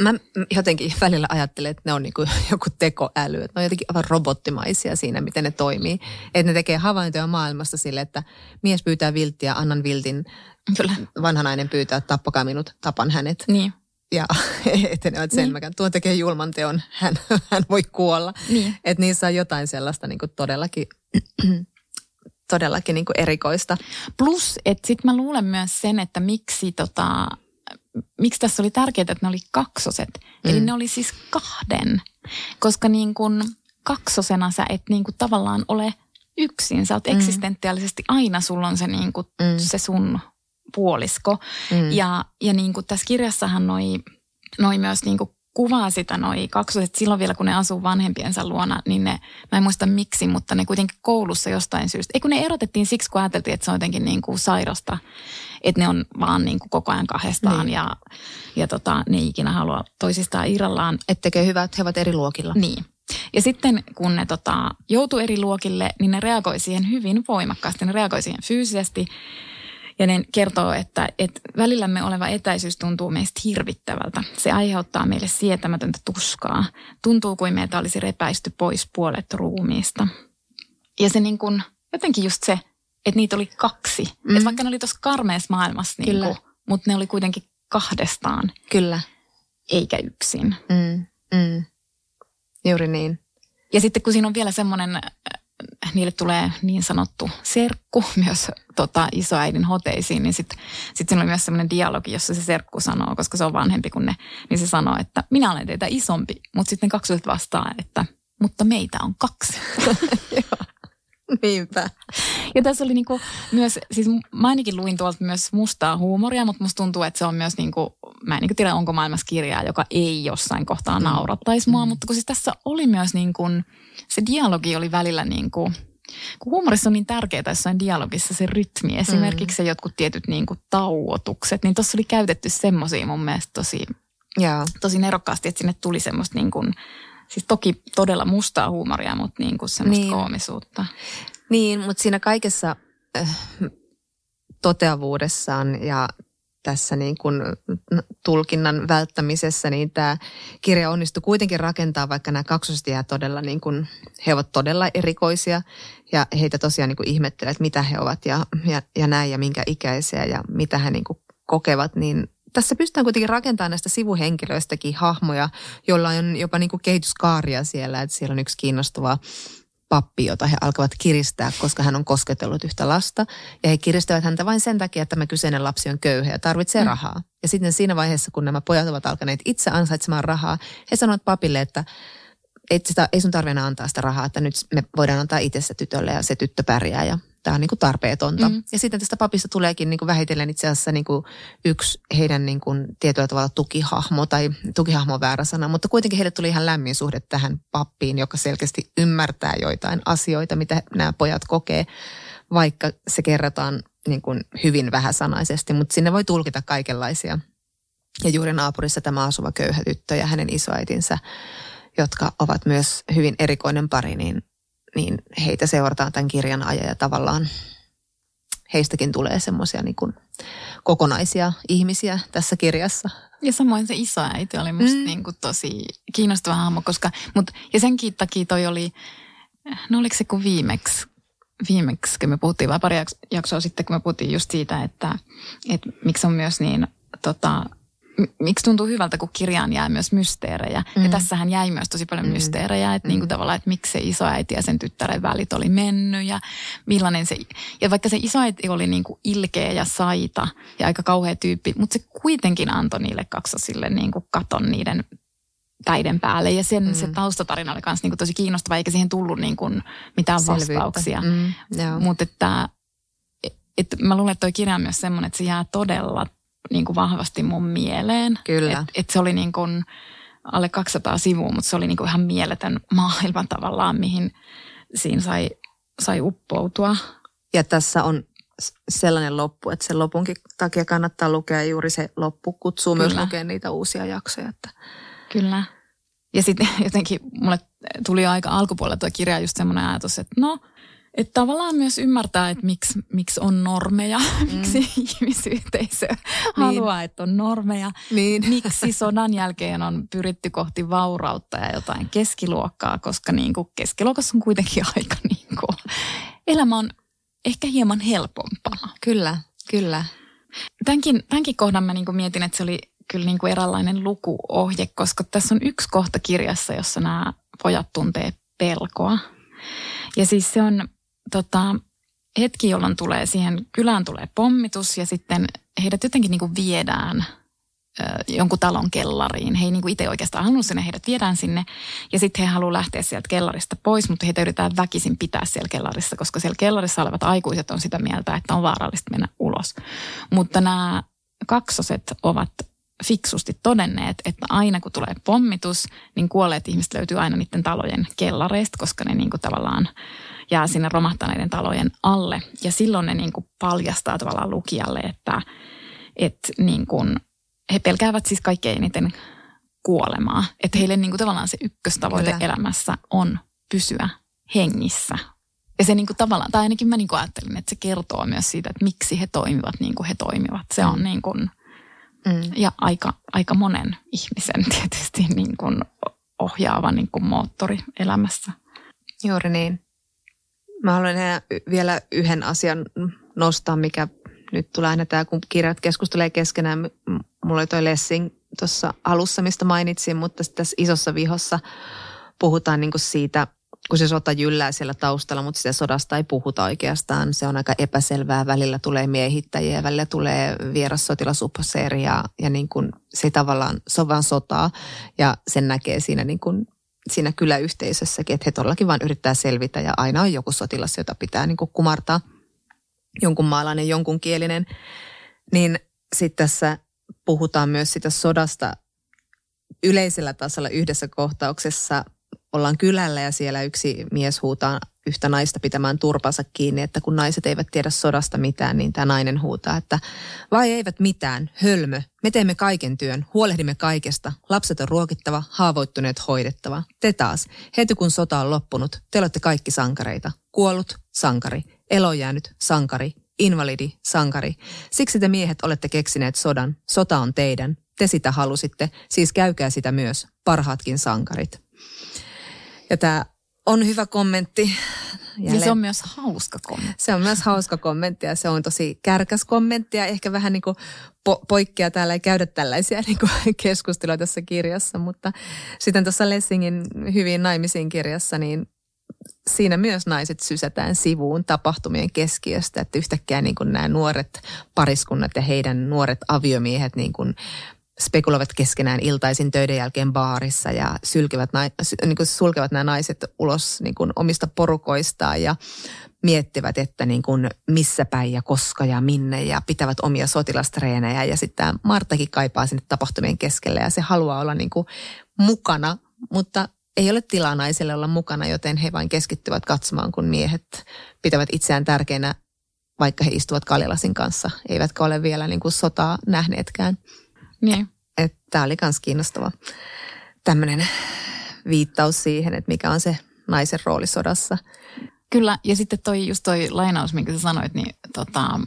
mä jotenkin välillä ajattelen, että ne on niinku joku tekoäly. Että ne on jotenkin aivan robottimaisia siinä, miten ne toimii. Että ne tekee havaintoja maailmasta sille, että mies pyytää vilttiä, annan viltin. Kyllä. Vanha nainen pyytää, että tappakaa minut, tapan hänet. Niin. Ja etenevät sen niin. mäkään. Tuo tekee julman teon, hän, hän voi kuolla. Niin. Että niissä on jotain sellaista niin kuin todellakin, todellakin niin kuin erikoista. Plus, että sitten mä luulen myös sen, että miksi, tota, miksi tässä oli tärkeää, että ne oli kaksoset. Mm. Eli ne oli siis kahden. Koska niin kuin kaksosena sä et niin kuin tavallaan ole yksin. Sä oot mm. eksistentiaalisesti aina, sulla on se, niin kuin, mm. se sun puolisko. Mm. Ja, ja niin kuin tässä kirjassahan noi, noi myös niin kuin kuvaa sitä noi kaksoset. Silloin vielä, kun ne asuu vanhempiensa luona, niin ne, mä en muista miksi, mutta ne kuitenkin koulussa jostain syystä. Ei kun ne erotettiin siksi, kun ajateltiin, että se on jotenkin niin kuin sairasta, että ne on vaan niin kuin koko ajan kahdestaan mm. ja, ja tota, ne ei ikinä halua toisistaan irrallaan. Että tekee hyvä, että he ovat eri luokilla. Niin. Ja sitten kun ne tota, joutuu eri luokille, niin ne reagoi siihen hyvin voimakkaasti. Ne reagoi siihen fyysisesti. Ja ne kertoo, että, että välillämme oleva etäisyys tuntuu meistä hirvittävältä. Se aiheuttaa meille sietämätöntä tuskaa. Tuntuu kuin meitä olisi repäisty pois puolet ruumiista. Ja se niin kuin, jotenkin just se, että niitä oli kaksi. Mm. Että vaikka ne oli tuossa karmeessa maailmassa, niin kuin, mutta ne oli kuitenkin kahdestaan. Kyllä. Eikä yksin. Mm. Mm. Juuri niin. Ja sitten kun siinä on vielä semmoinen... Niille tulee niin sanottu serkku myös tota, isoäidin hoteisiin, niin sitten sit siinä oli myös semmoinen dialogi, jossa se serkku sanoo, koska se on vanhempi kuin ne, niin se sanoo, että minä olen teitä isompi, mutta sitten kaksoset vastaa, että mutta meitä on kaksi. Joo, niinpä. Ja tässä oli niinku myös, siis mä ainakin luin tuolta myös mustaa huumoria, mutta musta tuntuu, että se on myös niinku, mä en niinku tiedä, onko maailmassa kirjaa, joka ei jossain kohtaa naurattaisi mua, mm. mutta kun siis tässä oli myös niin kuin, se dialogi oli välillä niin kuin, kun huumorissa on niin tärkeää jossain dialogissa se rytmi, esimerkiksi mm. jotkut tietyt niin kuin tauotukset, niin tuossa oli käytetty semmoisia mun mielestä tosi, yeah. tosi nerokkaasti, että sinne tuli semmoista niin kuin, siis toki todella mustaa huumoria, mutta niin kuin semmoista niin. koomisuutta. Niin, mutta siinä kaikessa äh, toteavuudessaan ja tässä niin kuin tulkinnan välttämisessä, niin tämä kirja onnistui kuitenkin rakentaa, vaikka nämä kaksoset jää todella niin kuin, he ovat todella erikoisia ja heitä tosiaan niin kuin ihmettelee, että mitä he ovat ja, ja, ja näin ja minkä ikäisiä ja mitä he niin kuin kokevat, niin tässä pystytään kuitenkin rakentamaan näistä sivuhenkilöistäkin hahmoja, joilla on jopa niin kuin kehityskaaria siellä, että siellä on yksi kiinnostava pappi, jota he alkavat kiristää, koska hän on kosketellut yhtä lasta. Ja he kiristävät häntä vain sen takia, että tämä kyseinen lapsi on köyhä ja tarvitsee mm. rahaa. Ja sitten siinä vaiheessa, kun nämä pojat ovat alkaneet itse ansaitsemaan rahaa, he sanovat papille, että et sitä, ei sun tarvitse antaa sitä rahaa, että nyt me voidaan antaa itse se tytölle ja se tyttö pärjää ja tämä on niin kuin tarpeetonta. Mm. Ja sitten tästä papista tuleekin niin kuin vähitellen itse asiassa niin kuin yksi heidän niin kuin tietyllä tavalla tukihahmo, tai tukihahmo on väärä sana, mutta kuitenkin heille tuli ihan lämmin suhde tähän pappiin, joka selkeästi ymmärtää joitain asioita, mitä nämä pojat kokee, vaikka se kerrotaan niin kuin hyvin vähäsanaisesti, mutta sinne voi tulkita kaikenlaisia. Ja juuri naapurissa tämä asuva köyhä tyttö ja hänen isoäitinsä, jotka ovat myös hyvin erikoinen pari, niin niin heitä seurataan tämän kirjan ajan ja tavallaan heistäkin tulee semmoisia niin kuin kokonaisia ihmisiä tässä kirjassa. Ja samoin se isoäiti oli musta mm. niin kuin tosi kiinnostava hahmo, koska, mut, ja senkin takia toi oli, no oliko se kun viimeksi, viimeksi kun me puhuttiin, vai pari jaksoa sitten, kun me puhuttiin just siitä, että, että miksi on myös niin tota, miksi tuntuu hyvältä, kun kirjaan jää myös mysteerejä. Mm. Ja tässähän jäi myös tosi paljon mm. mysteerejä, että mm. niinku tavallaan, että miksi se isoäiti ja sen tyttären välit oli mennyt ja millainen se... Ja vaikka se isoäiti oli niinku ilkeä ja saita ja aika kauhea tyyppi, mutta se kuitenkin antoi niille kaksosille niinku katon niiden päiden päälle. Ja sen mm. se taustatarina oli myös niinku tosi kiinnostava, eikä siihen tullut niinku mitään selvyyttä, vastauksia. Mm. Mutta että... Et mä luulen, että toi kirja on myös semmoinen, että se jää todella niin kuin vahvasti mun mieleen. Kyllä. Että et se oli niin kuin alle kaksisataa sivua, mutta se oli niin kuin ihan mieletön maailma tavallaan, mihin siinä sai, sai uppoutua. Ja tässä on sellainen loppu, että sen lopunkin takia kannattaa lukea juuri se loppu. Kutsuu myös lukea niitä uusia jaksoja. Että. Kyllä. Ja sitten jotenkin mulle tuli aika alkupuolella tuo kirja just semmoinen ajatus, että no... Että tavallaan myös ymmärtää, että miksi, miksi on normeja, mm. miksi ihmisyhteisö haluaa, niin. että on normeja. Niin. Miksi sodan jälkeen on pyritty kohti vaurautta ja jotain keskiluokkaa, koska niin kuin keskiluokassa on kuitenkin aika niin kuin, elämä on ehkä hieman helpompaa. Kyllä, kyllä. Tämänkin, tämänkin kohdan mä niin kuin mietin, että se oli kyllä niin kuin eräänlainen lukuohje, koska tässä on yksi kohta kirjassa, jossa nämä pojat tuntee pelkoa. Ja siis se on... Tota, hetki, jolloin tulee siihen kylään tulee pommitus ja sitten heidät jotenkin niin kuin viedään ö, jonkun talon kellariin. He ei niin kuin itse oikeastaan halunnut sinne, heidät viedään sinne ja sitten he haluaa lähteä sieltä kellarista pois, mutta heitä yritetään väkisin pitää siellä kellarissa, koska siellä kellarissa olevat aikuiset on sitä mieltä, että on vaarallista mennä ulos. Mutta nämä kaksoset ovat fiksusti todenneet, että aina kun tulee pommitus, niin kuolleet ihmiset löytyy aina niiden talojen kellareista, koska ne niin kuin tavallaan jää sinne romahtaneiden talojen alle. Ja silloin ne niin kuin paljastaa tavallaan lukijalle, että, että niin kuin he pelkäävät siis kaikkein eniten kuolemaa. Että heille niin kuin tavallaan se ykköstavoite Kyllä. elämässä on pysyä hengissä. Ja se niin kuin tavallaan, tai ainakin mä niin kuin ajattelin, että se kertoo myös siitä, että miksi he toimivat niin kuin he toimivat. Se on niin kuin, mm. ja aika, aika monen ihmisen tietysti niin kuin ohjaava niin kuin moottori elämässä. Juuri niin. Mä haluan vielä yhden asian nostaa, mikä nyt tulee aina tämä, kun kirjat keskustelee keskenään. Mulla oli toi Lessing tuossa alussa, mistä mainitsin, mutta tässä Isossa vihossa puhutaan niinku siitä, kun se sota jyllää siellä taustalla, mutta sitä sodasta ei puhuta oikeastaan. Se on aika epäselvää. Välillä tulee miehittäjiä, välillä tulee vierassotilasuposeeri ja, ja niinku se tavallaan, se on vaan sotaa ja sen näkee siinä niinku siinä kyläyhteisössäkin, että he todellakin vaan yrittää selvitä ja aina on joku sotilas, jota pitää niin kuin kumartaa, jonkun maalainen, jonkun kielinen. Niin sitten tässä puhutaan myös sitä sodasta yleisellä tasolla yhdessä kohtauksessa. Ollaan kylällä ja siellä yksi mies huutaa yhtä naista pitämään turpansa kiinni, että kun naiset eivät tiedä sodasta mitään, niin tämä nainen huutaa, että vai eivät mitään, hölmö, me teemme kaiken työn, huolehdimme kaikesta, lapset on ruokittava, haavoittuneet hoidettava. Te taas, heti kun sota on loppunut, te olette kaikki sankareita, kuollut, sankari, eloon jäänyt, sankari, invalidi, sankari. Siksi te miehet olette keksineet sodan, sota on teidän, te sitä halusitte, siis käykää sitä myös, parhaatkin sankarit. Ja tämä on hyvä kommentti. Jälleen. Ja se on myös hauska kommentti. Se on myös hauska kommentti ja se on tosi kärkäs kommentti ja ehkä vähän niin kuin po- poikkea täällä ei käydä tällaisia niin kuin keskustelua tässä kirjassa. Mutta sitten tuossa Lessingin Hyviin naimisiin kirjassa, niin siinä myös naiset sysätään sivuun tapahtumien keskiöstä. Että yhtäkkiä niin kuin nämä nuoret pariskunnat ja heidän nuoret aviomiehet niin kuin spekuloivat keskenään iltaisin töiden jälkeen baarissa ja sylkevät, niin kuin sulkevat nämä naiset ulos niin kuin omista porukoistaan ja miettivät, että niin kuin missä päin ja koska ja minne ja pitävät omia sotilastreenejä. Ja sitten Marttakin kaipaa sinne tapahtumien keskelle ja se haluaa olla niin kuin mukana, mutta ei ole tilaa naiselle olla mukana, joten he vain keskittyvät katsomaan, kun miehet pitävät itseään tärkeänä, vaikka he istuvat kaljalasin kanssa, eivätkä ole vielä niin kuin sotaa nähneetkään. Niin. Tämä oli myös kiinnostava tämmöinen viittaus siihen, että mikä on se naisen rooli sodassa. Kyllä, ja sitten toi, just toi lainaus, minkä sä sanoit, niin tota,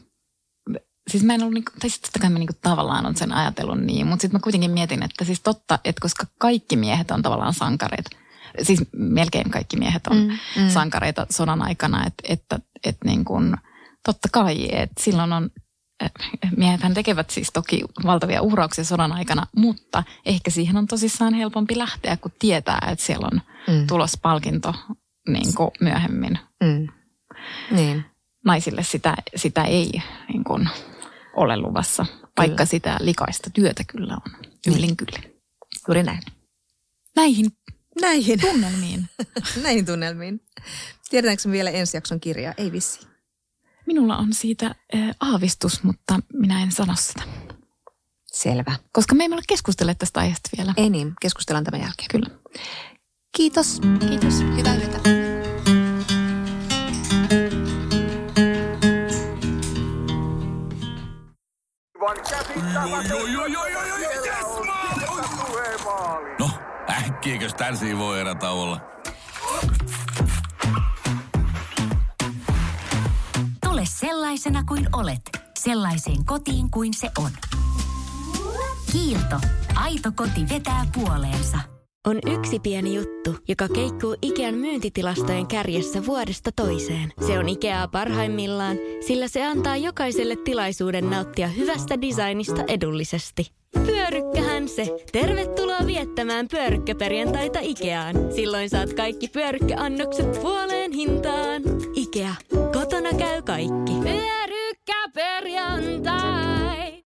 siis mä en ollut, niinku, tai sitten totta kai mä niinku tavallaan on sen ajatellut niin, mutta sitten mä kuitenkin mietin, että siis totta, että koska kaikki miehet on tavallaan sankareita, siis melkein kaikki miehet on mm, mm. sankareita sodan aikana, että, että, että niin kun, totta kai, että silloin on miehethän tekevät siis toki valtavia uhrauksia sodan aikana, mutta ehkä siihen on tosissaan helpompi lähteä, kun tietää, että siellä on mm. tulospalkinto niin kuin myöhemmin. Mm. Niin. Naisille sitä, sitä ei niin kuin ole luvassa, vaikka kyllä. sitä likaista työtä kyllä on. Yllin kyllä. Juuri näin. Näihin. Näihin. Tunnelmiin. Näihin tunnelmiin. Tiedetäänkö vielä ensi jakson kirjaa? Ei vissi. Minulla on siitä äh, aavistus, mutta minä en sano sitä. Selvä. Koska me emme ole keskustelleet tästä aiheesta vielä. Ei niin, keskustellaan tämän jälkeen. Kyllä. Kiitos. Kiitos. Hyvää yötä. No, äkkiäkös tän siivoo erätauolla? Tule sellaisena kuin olet, sellaiseen kotiin kuin se on. Kiilto. Aito koti vetää puoleensa. On yksi pieni juttu, joka keikkuu Ikean myyntitilastojen kärjessä vuodesta toiseen. Se on Ikeaa parhaimmillaan, sillä se antaa jokaiselle tilaisuuden nauttia hyvästä designista edullisesti. Pyörykkähän se! Tervetuloa viettämään pyörykkäperjantaita Ikeaan. Silloin saat kaikki pyörykkäannokset puoleen hintaan. Ikea. Kotona käy kaikki. Pyörykkäperjantaa!